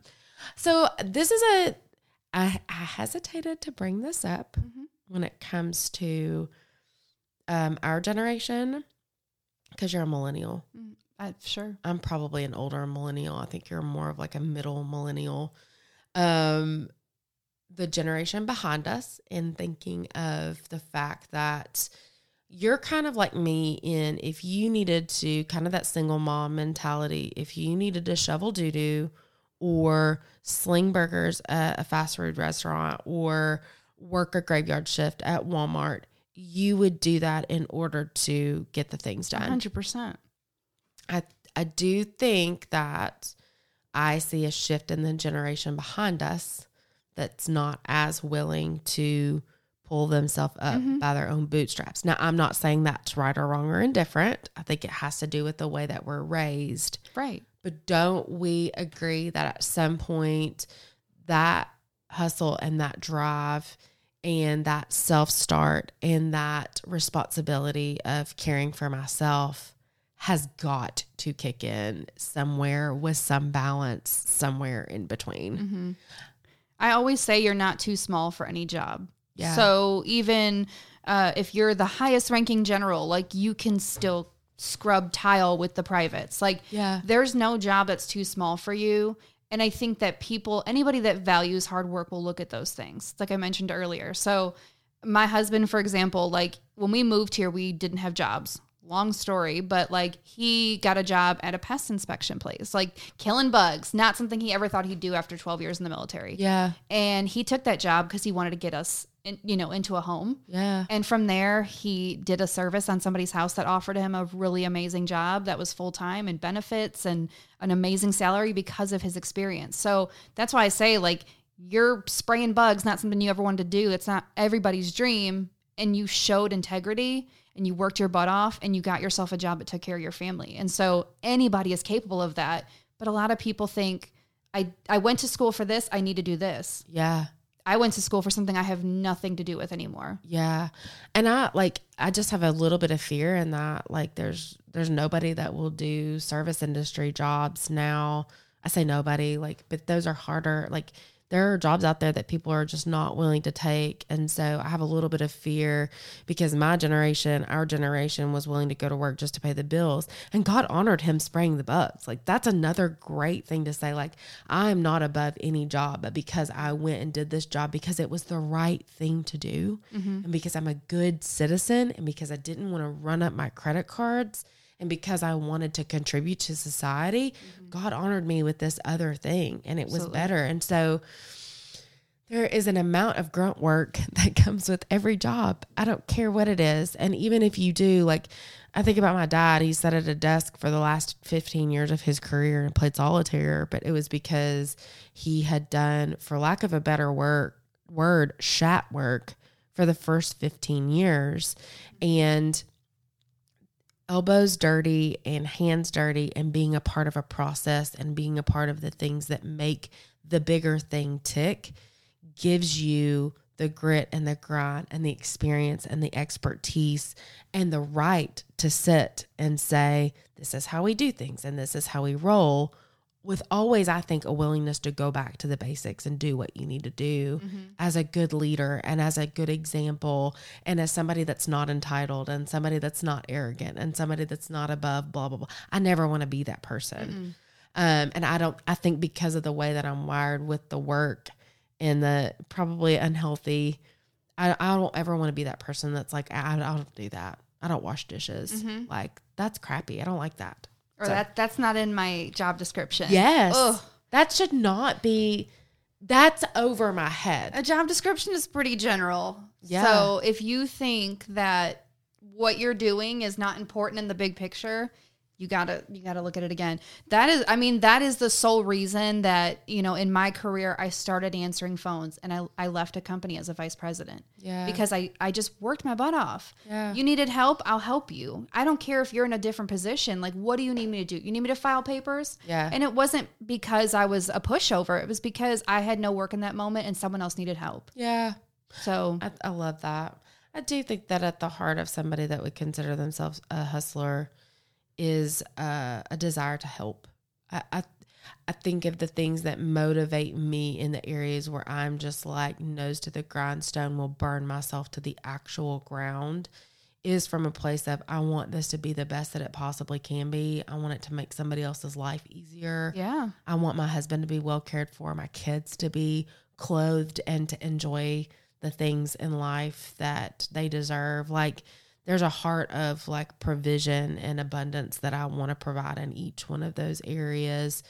so this is a, I, I hesitated to bring this up mm-hmm. when it comes to um, our generation because you're a millennial. Mm-hmm. I, sure. I'm probably an older millennial. I think you're more of like a middle millennial. Um, the generation behind us in thinking of the fact that you're kind of like me in if you needed to, kind of that single mom mentality, if you needed to shovel doo-doo or sling burgers at a fast food restaurant or work a graveyard shift at Walmart, you would do that in order to get the things done. one hundred percent. I I do think that I see a shift in the generation behind us that's not as willing to pull themselves up mm-hmm. by their own bootstraps. Now, I'm not saying that's right or wrong or indifferent. I think it has to do with the way that we're raised. Right. But don't we agree that at some point that hustle and that drive and that self-start and that responsibility of caring for myself has got to kick in somewhere with some balance somewhere in between. Mm-hmm. I always say you're not too small for any job. Yeah. So even uh, if you're the highest ranking general, like you can still scrub tile with the privates. Like yeah. there's no job that's too small for you. And I think that people, anybody that values hard work will look at those things. Like I mentioned earlier. So my husband, for example, like when we moved here, we didn't have jobs. Long story, but like he got a job at a pest inspection place, like killing bugs, not something he ever thought he'd do after twelve years in the military. Yeah. And he took that job because he wanted to get us, in, you know, into a home. Yeah. And from there, he did a service on somebody's house that offered him a really amazing job that was full time and benefits and an amazing salary because of his experience. So that's why I say, like, you're spraying bugs, not something you ever wanted to do. It's not everybody's dream. And you showed integrity. And you worked your butt off and you got yourself a job that took care of your family. And so anybody is capable of that. But a lot of people think, I, I went to school for this. I need to do this. Yeah. I went to school for something I have nothing to do with anymore. Yeah. And I like, I just have a little bit of fear in that. Like there's, there's nobody that will do service industry jobs now. I say nobody, like, but those are harder. Like there are jobs out there that people are just not willing to take. And so I have a little bit of fear because my generation, our generation was willing to go to work just to pay the bills, and God honored him spraying the bugs. Like that's another great thing to say. Like I'm not above any job, but because I went and did this job because it was the right thing to do mm-hmm. and because I'm a good citizen and because I didn't want to run up my credit cards and because I wanted to contribute to society, mm-hmm. God honored me with this other thing and it Absolutely. Was better. And so there is an amount of grunt work that comes with every job. I don't care what it is. And even if you do, like I think about my dad, he sat at a desk for the last fifteen years of his career and played solitaire, but it was because he had done, for lack of a better word, word shat work for the first fifteen years. Mm-hmm. And elbows dirty and hands dirty and being a part of a process and being a part of the things that make the bigger thing tick gives you the grit and the grind and the experience and the expertise and the right to sit and say, this is how we do things and this is how we roll, with always, I think, a willingness to go back to the basics and do what you need to do mm-hmm. as a good leader and as a good example and as somebody that's not entitled and somebody that's not arrogant and somebody that's not above blah, blah, blah. I never want to be that person. Mm-hmm. Um, and I don't, I think because of the way that I'm wired with the work and the probably unhealthy, I, I don't ever want to be that person that's like, I, I don't do that. I don't wash dishes. Mm-hmm. Like, that's crappy. I don't like that. Or so. that that's not in my job description. Yes. Ugh. That should not be, that's over my head. A job description is pretty general. Yeah. So if you think that what you're doing is not important in the big picture, You gotta, you gotta look at it again. That is, I mean, that is the sole reason that, you know, in my career, I started answering phones and I, I left a company as a vice president. Yeah. Because I, I just worked my butt off. Yeah. You needed help. I'll help you. I don't care if you're in a different position. Like, what do you need me to do? You need me to file papers? Yeah. And it wasn't because I was a pushover. It was because I had no work in that moment and someone else needed help. Yeah. So I, I love that. I do think that at the heart of somebody that would consider themselves a hustler is uh, a desire to help. I, I I think of the things that motivate me in the areas where I'm just like nose to the grindstone, will burn myself to the actual ground, is from a place of I want this to be the best that it possibly can be. I want it to make somebody else's life easier. Yeah. I want my husband to be well cared for, my kids to be clothed and to enjoy the things in life that they deserve. Like, there's a heart of like provision and abundance that I want to provide in each one of those areas.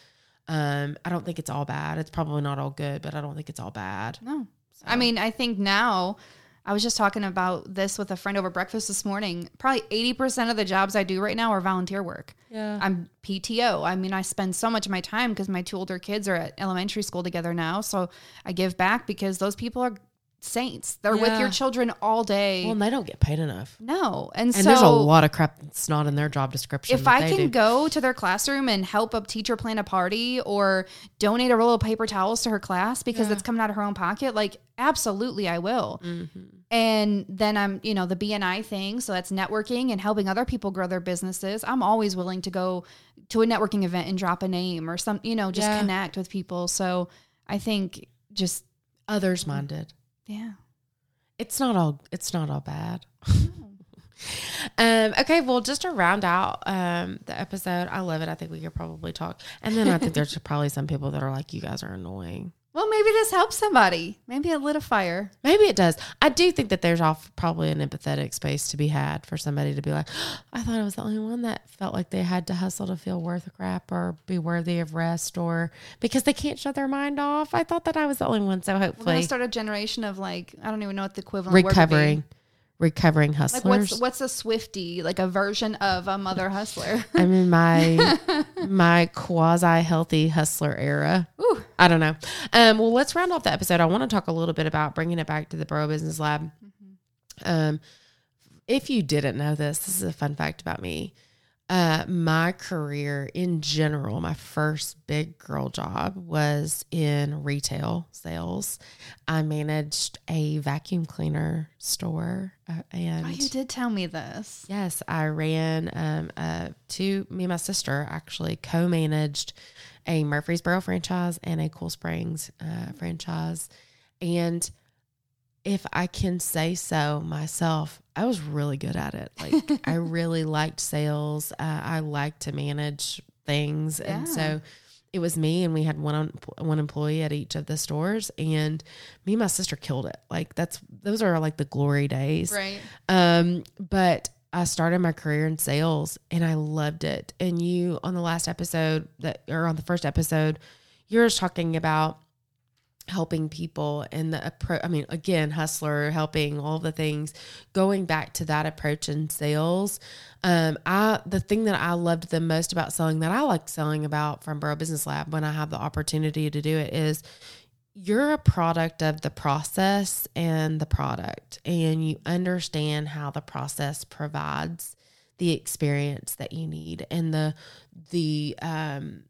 Um, I don't think it's all bad. It's probably not all good, but I don't think it's all bad. No. So. I mean, I think now, I was just talking about this with a friend over breakfast this morning. Probably eighty percent of the jobs I do right now are volunteer work. Yeah. I'm P T O. I mean, I spend so much of my time because my two older kids are at elementary school together now. So I give back because those people are saints. They're yeah. with your children all day. Well, and they don't get paid enough. No. And, and so there's a lot of crap that's not in their job description. If I can do. go to their classroom and help a teacher plan a party or donate a roll of paper towels to her class because yeah. it's coming out of her own pocket, like absolutely I will. Mm-hmm. And then I'm, you know, the B N I thing. So that's networking and helping other people grow their businesses. I'm always willing to go to a networking event and drop a name or some, you know, just yeah. connect with people. So I think just others minded. Yeah. It's not all, it's not all bad. um, okay. Well, just to round out, um, the episode, I love it. I think we could probably talk. And then I think there's probably some people that are like, you guys are annoying. Well, maybe this helps somebody. Maybe it lit a fire. Maybe it does. I do think that there's off probably an empathetic space to be had for somebody to be like, oh, I thought I was the only one that felt like they had to hustle to feel worth a crap or be worthy of rest, or because they can't shut their mind off. I thought that I was the only one. So hopefully. We're going to start a generation of like, I don't even know what the equivalent word would be. Recovering. Recovering hustlers. Like what's what's a Swiftie, like a version of a mother hustler? I mean, my my quasi healthy hustler era. Ooh. I don't know. Um, well, let's round off the episode. I want to talk a little bit about bringing it back to the Borough Business Lab. Mm-hmm. Um, if you didn't know this, this is a fun fact about me. Uh, my career in general, my first big girl job was in retail sales. I managed a vacuum cleaner store. Uh, and oh, you did tell me this. Yes, I ran, um, uh, two, me and my sister actually co-managed a Murfreesboro franchise and a Cool Springs, uh, franchise. And if I can say so myself, I was really good at it. Like I really liked sales. Uh, I liked to manage things. Yeah. And so it was me, and we had one, on, one employee at each of the stores, and me and my sister killed it. Like that's, those are like the glory days. Right. Um, but I started my career in sales and I loved it. And you on the last episode that, or on the first episode, you're talking about helping people and the approach. I mean, again, hustler, helping, all the things, going back to that approach in sales. Um, I, the thing that I loved the most about selling, that I like selling about from Borough Business Lab when I have the opportunity to do it, is you're a product of the process and the product, and you understand how the process provides the experience that you need. And the, the, um,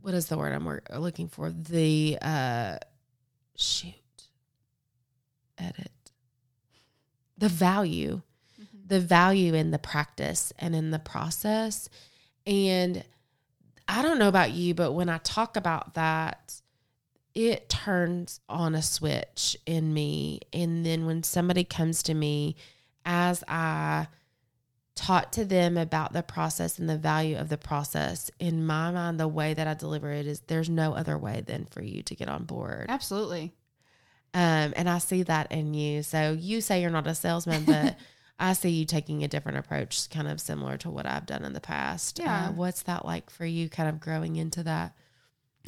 what is the word I'm looking for? The, uh, shoot, edit. The value, mm-hmm. the value in the practice and in the process. And I don't know about you, but when I talk about that, it turns on a switch in me. And then when somebody comes to me, as I taught to them about the process and the value of the process, in my mind, the way that I deliver it is there's no other way than for you to get on board. Absolutely. Um, and I see that in you. So you say you're not a salesman, but I see you taking a different approach, kind of similar to what I've done in the past. Yeah. Uh, what's that like for you kind of growing into that?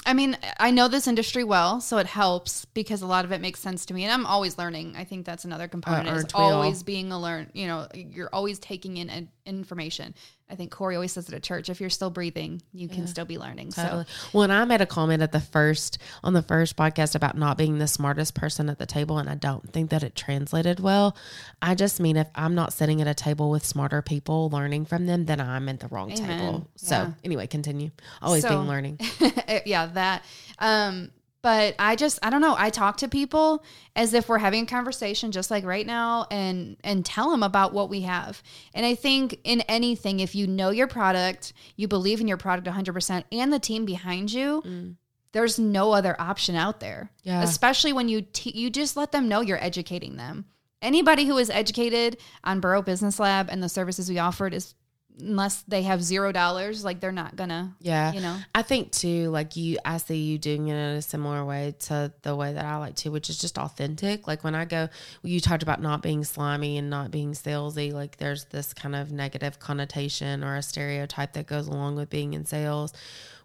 I mean, I know this industry well, so it helps because a lot of it makes sense to me, and I'm always learning. I think that's another component, uh, is always being a learn, you know, you're always taking in information. I think Corey always says it at church, if you're still breathing, you yeah. can still be learning. Totally. So when I made a comment at the first, on the first podcast about not being the smartest person at the table, and I don't think that it translated well, I just mean, if I'm not sitting at a table with smarter people learning from them, then I'm at the wrong Amen. table. So yeah. anyway, continue. Always so, being learning. yeah, that. Um, But I just, I don't know. I talk to people as if we're having a conversation just like right now, and, and tell them about what we have. And I think in anything, if you know your product, you believe in your product one hundred percent and the team behind you, mm. there's no other option out there. Yeah. Especially when you, te- you just let them know you're educating them. Anybody who is educated on Borough Business Lab and the services we offered is, unless they have zero dollars, like they're not gonna, yeah. you know, I think too, like you, I see you doing it in a similar way to the way that I like to, which is just authentic. Like when I go, you talked about not being slimy and not being salesy. Like there's this kind of negative connotation or a stereotype that goes along with being in sales.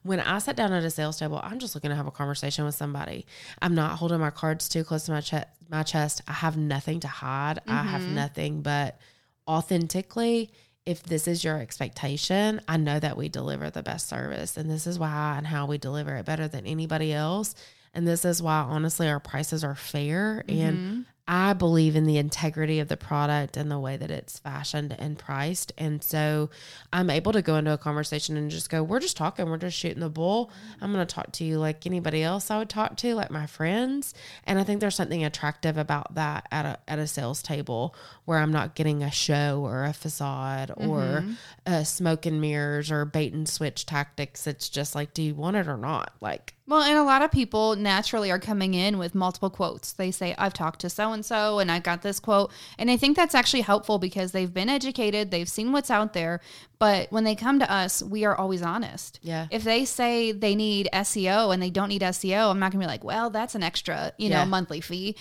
When I sit down at a sales table, I'm just looking to have a conversation with somebody. I'm not holding my cards too close to my chest, my chest. I have nothing to hide. Mm-hmm. I have nothing, but authentically, if this is your expectation, I know that we deliver the best service, and this is why and how we deliver it better than anybody else. And this is why, honestly, our prices are fair. Mm-hmm. And I believe in the integrity of the product and the way that it's fashioned and priced. And so I'm able to go into a conversation and just go, we're just talking, we're just shooting the bull. I'm going to talk to you like anybody else I would talk to, like my friends. And I think there's something attractive about that at a, at a sales table, where I'm not getting a show or a facade mm-hmm. or a smoke and mirrors or bait and switch tactics. It's just like, do you want it or not? Like, well, and a lot of people naturally are coming in with multiple quotes. They say, I've talked to so-and-so and I got this quote. And I think that's actually helpful because they've been educated. They've seen what's out there. But when they come to us, we are always honest. Yeah. If they say they need S E O and they don't need S E O, I'm not going to be like, well, that's an extra, you yeah. know, monthly fee.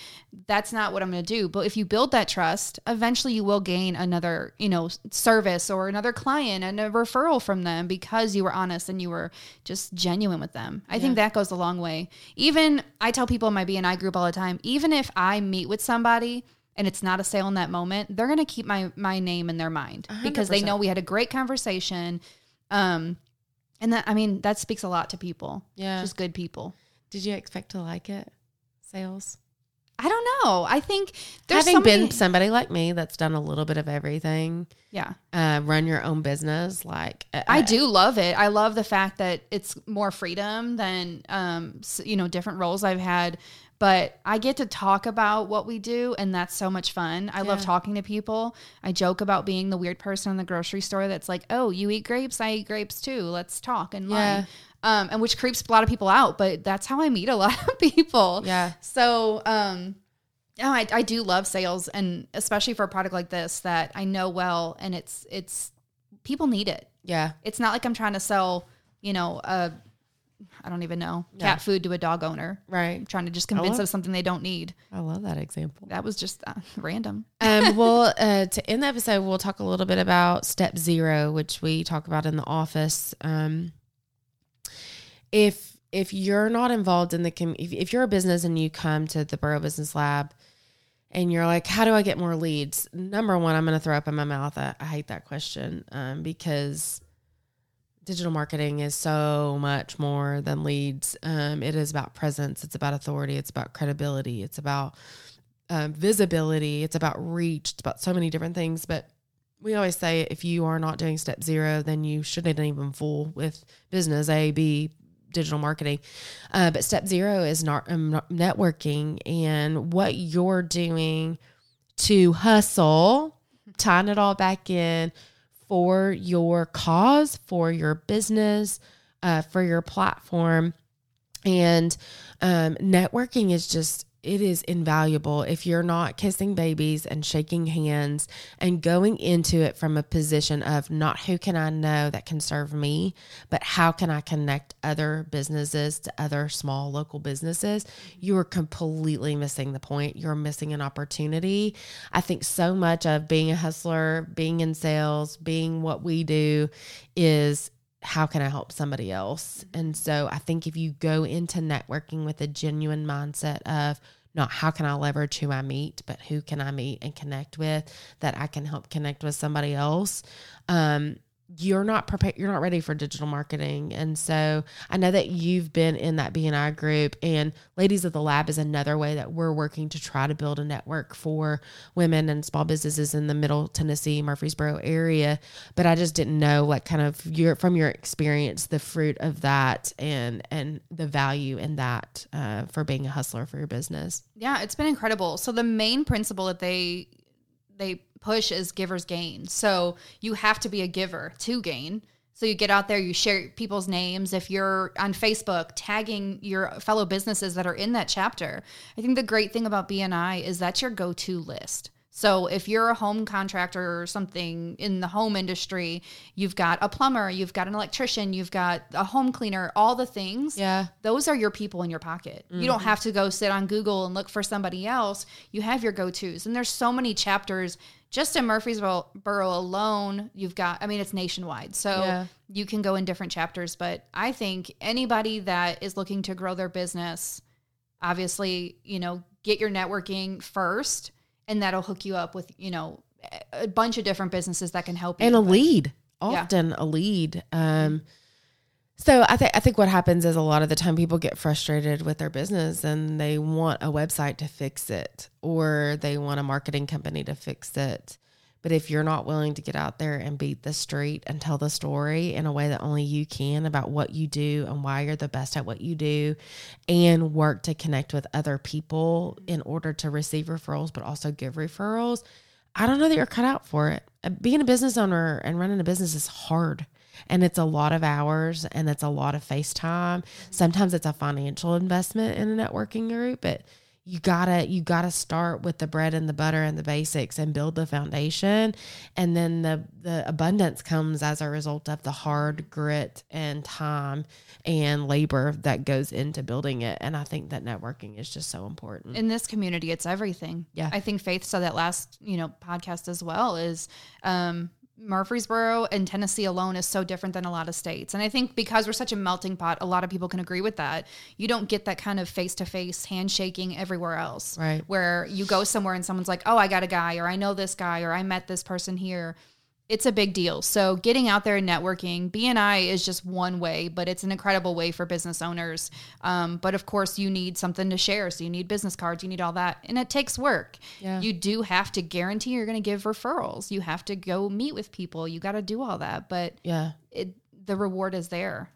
That's not what I'm going to do. But if you build that trust, eventually you will gain another, you know, service or another client and a referral from them because you were honest and you were just genuine with them. I yeah. think that goes a long way. Even I tell people in my B N I group all the time, even if I meet with somebody and it's not a sale in that moment, they're going to keep my, my name in their mind one hundred percent. Because they know we had a great conversation. Um, and that, I mean, that speaks a lot to people. Yeah. Just good people. Did you expect to like it? Sales? I don't know. I think there's having so many- been somebody like me that's done a little bit of everything. Yeah. Uh, run your own business. Like uh, I do love it. I love the fact that it's more freedom than, um, you know, different roles I've had, but I get to talk about what we do, and that's so much fun. I yeah. love talking to people. I joke about being the weird person in the grocery store that's like, oh, you eat grapes? I eat grapes too. Let's talk and yeah. lie. Um, and which creeps a lot of people out, but that's how I meet a lot of people. Yeah. So, um, oh, I, I do love sales, and especially for a product like this that I know well, and it's, it's, people need it. Yeah. It's not like I'm trying to sell, you know, a, I don't even know, yeah. cat food to a dog owner. Right. I'm trying to just convince love, them of something they don't need. I love that example. That was just uh, random. um, well, uh, to end the episode, we'll talk a little bit about step zero, which we talk about in the office. Um, if, if you're not involved in the, com- if, if you're a business and you come to the Borough Business Lab and you're like, how do I get more leads? Number one, I'm going to throw up in my mouth. I, I hate that question. Um, because digital marketing is so much more than leads. Um, it is about presence. It's about authority. It's about credibility. It's about um, visibility. It's about reach. It's about so many different things. But we always say if you are not doing step zero, then you shouldn't even fool with business, A, B, digital marketing. Uh, but step zero is not um, networking and what you're doing to hustle, tying it all back in, for your cause, for your business, uh, for your platform. And um, networking is just, it is invaluable. If you're not kissing babies and shaking hands and going into it from a position of not who can I know that can serve me, but how can I connect other businesses to other small local businesses, you are completely missing the point. You're missing an opportunity. I think so much of being a hustler, being in sales, being what we do is how can I help somebody else? And so I think if you go into networking with a genuine mindset of not how can I leverage who I meet, but who can I meet and connect with that I can help connect with somebody else. Um, you're not prepared. You're not ready for digital marketing. And so I know that you've been in that B N I group, and Ladies of the Lab is another way that we're working to try to build a network for women and small businesses in the middle Tennessee, Murfreesboro area. But I just didn't know what kind of your, from your experience, the fruit of that and, and the value in that uh, for being a hustler for your business. Yeah, it's been incredible. So the main principle that they, they, push is givers gain. So you have to be a giver to gain. So you get out there, you share people's names. If you're on Facebook, tagging your fellow businesses that are in that chapter. I think the great thing about B N I is that's your go-to list. So if you're a home contractor or something in the home industry, you've got a plumber, you've got an electrician, you've got a home cleaner, all the things. Yeah. Those are your people in your pocket. Mm-hmm. You don't have to go sit on Google and look for somebody else. You have your go-tos. And there's so many chapters just in Murfreesboro alone. You've got, I mean, it's nationwide. So yeah. You can go in different chapters, but I think anybody that is looking to grow their business, obviously, you know, get your networking first. And that'll hook you up with, you know, a bunch of different businesses that can help you. And a lead, often yeah. a lead. Um, so I think I think what happens is a lot of the time people get frustrated with their business and they want a website to fix it, or they want a marketing company to fix it. But if you're not willing to get out there and beat the street and tell the story in a way that only you can about what you do and why you're the best at what you do, and work to connect with other people in order to receive referrals, but also give referrals, I don't know that you're cut out for it. Being a business owner and running a business is hard. And it's a lot of hours, and it's a lot of FaceTime. Sometimes it's a financial investment in a networking group, but You gotta, you gotta start with the bread and the butter and the basics and build the foundation. And then the, the abundance comes as a result of the hard grit and time and labor that goes into building it. And I think that networking is just so important. In this community, it's everything. Yeah. I think Faith said that last, you know, podcast as well is, um, Murfreesboro and Tennessee alone is so different than a lot of states. And I think because we're such a melting pot, a lot of people can agree with that. You don't get that kind of face-to-face handshaking everywhere else, right? Where you go somewhere and someone's like, oh, I got a guy, or I know this guy, or I met this person here. It's a big deal. So getting out there and networking, B N I is just one way, but it's an incredible way for business owners. Um, but of course you need something to share. So you need business cards, you need all that. And it takes work. Yeah. You do have to guarantee you're going to give referrals. You have to go meet with people. You got to do all that, but yeah, it, the reward is there.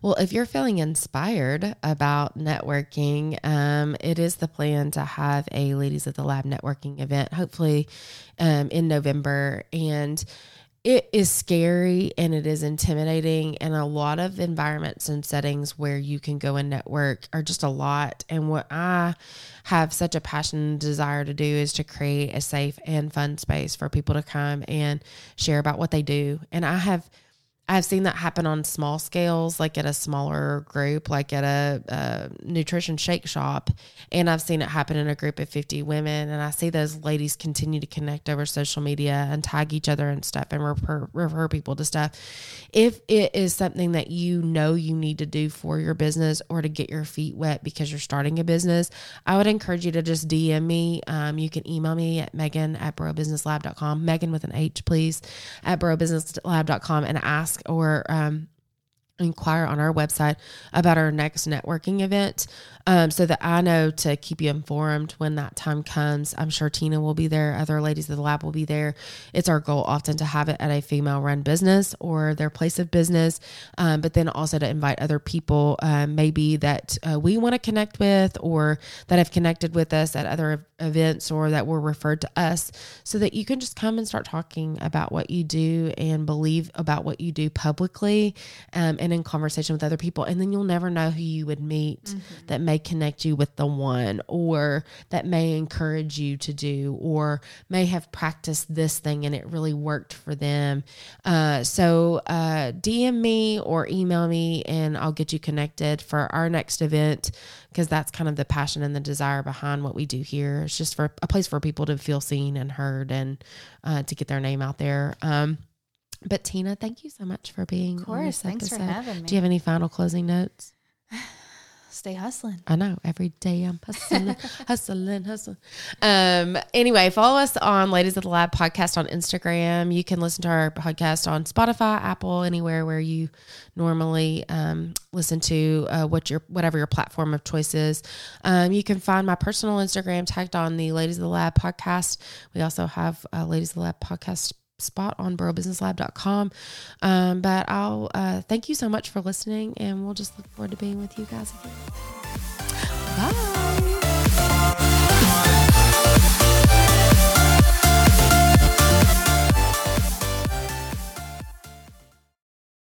Well, if you're feeling inspired about networking, um, it is the plan to have a Ladies at the Lab networking event, hopefully um, in November. And it is scary and it is intimidating, and a lot of environments and settings where you can go and network are just a lot. And what I have such a passion and desire to do is to create a safe and fun space for people to come and share about what they do. And I have... I've seen that happen on small scales, like at a smaller group, like at a, a nutrition shake shop. And I've seen it happen in a group of fifty women. And I see those ladies continue to connect over social media and tag each other and stuff and refer, refer people to stuff. If it is something that you know you need to do for your business or to get your feet wet because you're starting a business, I would encourage you to just D M me. Um, you can email me at Megan at borough business lab dot com, Megan with an H, please, at borough business lab dot com, and ask or um, inquire on our website about our next networking event um, so that I know to keep you informed when that time comes. I'm sure Tina will be there. Other ladies of the lab will be there. It's our goal often to have it at a female-run business or their place of business, um, but then also to invite other people uh, maybe that uh, we want to connect with or that have connected with us at other events or that were referred to us, so that you can just come and start talking about what you do and believe about what you do publicly um, and in conversation with other people. And then you'll never know who you would meet mm-hmm. that may connect you with the one, or that may encourage you to do, or may have practiced this thing and it really worked for them. Uh, so uh, D M me or email me and I'll get you connected for our next event, because that's kind of the passion and the desire behind what we do here. It's just for a place for people to feel seen and heard and uh, to get their name out there. Um, but Tina, thank you so much for being on this episode. Of course, thanks for having me. Do you have any final closing notes? Stay hustling. I know. Every day I'm hustling, hustling, hustling. Um, anyway, follow us on Ladies of the Lab podcast on Instagram. You can listen to our podcast on Spotify, Apple, anywhere where you normally um, listen to uh, what your whatever your platform of choice is. Um, you can find my personal Instagram tagged on the Ladies of the Lab podcast. We also have uh, Ladies of the Lab podcast spot on borough business lab dot com. Um, but I'll uh, thank you so much for listening, and we'll just look forward to being with you guys again.